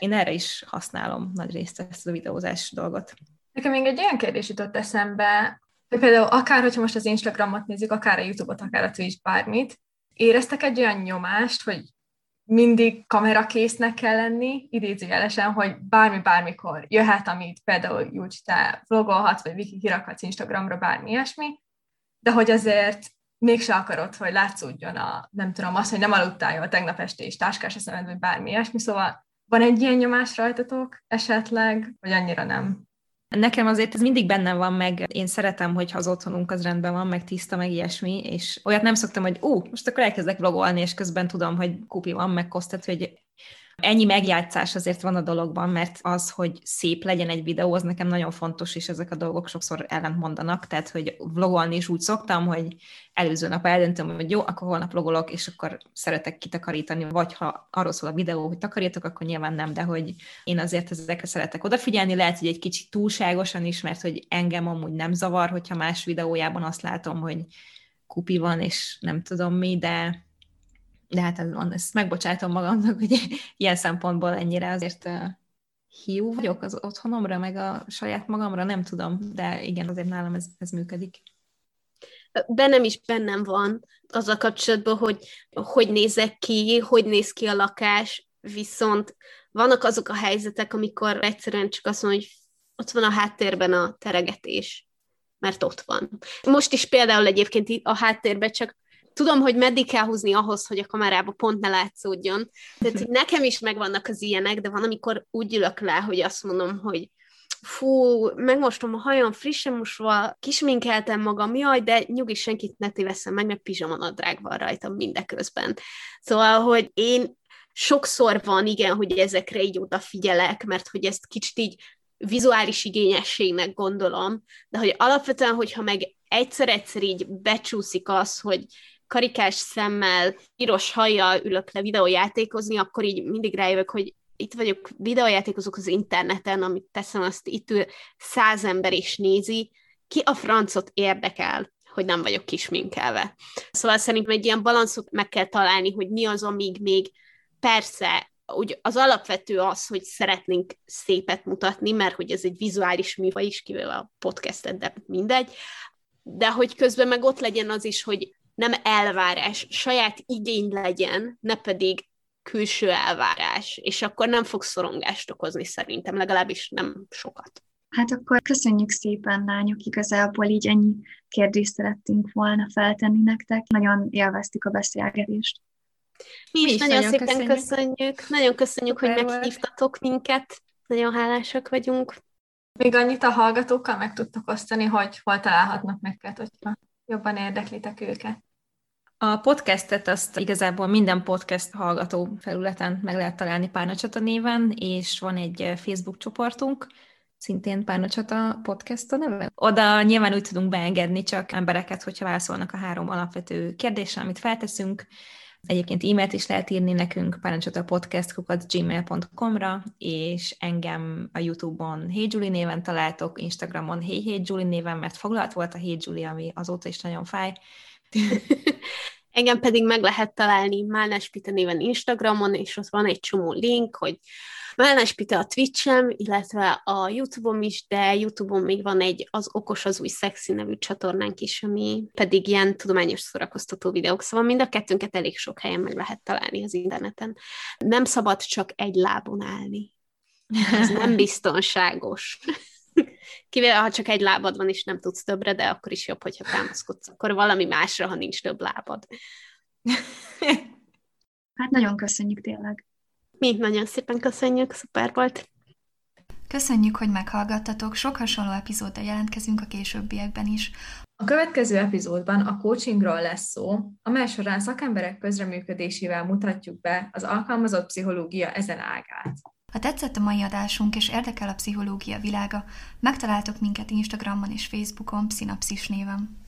én erre is használom nagyrészt ezt a videózás dolgot. Nekem még egy olyan kérdés jutott eszembe, hogy például akár, hogyha most az Instagramot nézzük, akár a YouTube-ot, akár a Twitch, bármit, éreztek egy olyan nyomást, hogy mindig kamerakésznek kell lenni, idézőjelesen, hogy bármikor jöhet, amit például Gyulcsi, te vlogolhatsz, vagy Viki, kirakhatsz Instagramra, bármi ilyesmi, de hogy azért mégse akarod, hogy látszódjon a, nem tudom, azt, hogy nem aludtál jól tegnap este, és táskás a szemed, vagy bármi ilyesmi, szóval van egy ilyen nyomás rajtatok esetleg, vagy annyira nem? Nekem azért ez mindig bennem van, meg én szeretem, hogyha az otthonunk az rendben van, meg tiszta, meg ilyesmi, és olyat nem szoktam, hogy most akkor elkezdek vlogolni, és közben tudom, hogy kupi van, meg kosztat, hogy ennyi megjátszás azért van a dologban, mert az, hogy szép legyen egy videó, az nekem nagyon fontos, és ezek a dolgok sokszor ellentmondanak, tehát, hogy vlogolni is úgy szoktam, hogy előző nap eldöntöm, hogy jó, akkor holnap vlogolok, és akkor szeretek kitakarítani, vagy ha arról szól a videó, hogy takarítok, akkor nyilván nem, de hogy én azért ezekre szeretek odafigyelni, lehet, hogy egy kicsit túlságosan is, mert hogy engem amúgy nem zavar, hogyha más videójában azt látom, hogy kupi van, és nem tudom mi, de hát ezt megbocsátom magamnak, hogy ilyen szempontból ennyire azért hiú vagyok az otthonomra, meg a saját magamra, nem tudom, de igen, azért nálam ez működik. Bennem van azzal kapcsolatban, hogy nézek ki, hogy néz ki a lakás, viszont vannak azok a helyzetek, amikor egyszerűen csak azt mondom, hogy ott van a háttérben a teregetés, mert ott van. Most is például egyébként a háttérben csak tudom, hogy meddig kell húzni ahhoz, hogy a kamerába pont ne látszódjon. Tehát nekem is megvannak az ilyenek, de van, amikor úgy ülök le, hogy azt mondom, hogy megmostom a hajam, frissen mosva, kisminkeltem magam, jaj, de nyugi, senkit ne téveszem meg pizsamanadrág van rajtam mindeközben. Szóval, hogy én sokszor van, igen, hogy ezekre így odafigyelek, mert hogy ezt kicsit így vizuális igényességnek gondolom, de hogy alapvetően, hogyha meg egyszer így becsúszik az, hogy karikás szemmel, piros hajjal ülök le videójátékozni, akkor így mindig rájövök, hogy itt vagyok, videójátékozok az interneten, amit teszem, azt itt ül 100 ember is nézi. Ki a francot érdekel, hogy nem vagyok kisminkelve? Szóval szerintem egy ilyen balanszot meg kell találni, hogy mi az, amíg még persze, úgy az alapvető az, hogy szeretnénk szépet mutatni, mert hogy ez egy vizuális műfaj is, kivéve a podcastet, de mindegy, de hogy közben meg ott legyen az is, hogy nem elvárás, saját igény legyen, ne pedig külső elvárás, és akkor nem fog szorongást okozni szerintem, legalábbis nem sokat. Hát akkor köszönjük szépen, lányok, igazából így ennyi kérdést szerettünk volna feltenni nektek, nagyon élveztük a beszélgetést. Mi is nagyon szépen köszönjük. Nagyon köszönjük, hogy meghívtatok minket, nagyon hálásak vagyunk. Még annyit a hallgatókkal meg tudtok osztani, hogy hol találhatnak meg, hogyha jobban érdeklitek őket. A podcastet azt igazából minden podcast hallgató felületen meg lehet találni Pánacsata néven, és van egy Facebook csoportunk, szintén Pánacsata Podcast a neve. Oda nyilván úgy tudunk beengedni csak embereket, hogyha válaszolnak a 3 alapvető kérdésre, amit felteszünk. Egyébként e-mailt is lehet írni nekünk parancsatapodcast@gmail.com-ra, és engem a YouTube-on HeyJulie néven találtok, Instagramon HeyJulie néven, mert foglalt volt a HeyJulie, ami azóta is nagyon fáj. Engem pedig meg lehet találni Málnás Pite néven Instagramon, és ott van egy csomó link, hogy Málnás Pite a Twitch-em, illetve a YouTube-om is, de YouTube-on még van egy az Okos az új szexi nevű csatornánk is, ami pedig ilyen tudományos szórakoztató videók, szóval mind a kettőnket elég sok helyen meg lehet találni az interneten. Nem szabad csak egy lábon állni. Ez nem biztonságos. Kivéve, ha csak egy lábad van, és nem tudsz többre, de akkor is jobb, hogyha támaszkodsz. Akkor valami másra, ha nincs több lábad. Hát nagyon köszönjük tényleg. Mi nagyon szépen köszönjük, szuper volt. Köszönjük, hogy meghallgattatok, sok hasonló epizóddal jelentkezünk a későbbiekben is. A következő epizódban a coachingról lesz szó, amely során szakemberek közreműködésével mutatjuk be az alkalmazott pszichológia ezen ágát. Ha tetszett a mai adásunk és érdekel a pszichológia világa, megtaláltok minket Instagramon és Facebookon Pszinapszis néven.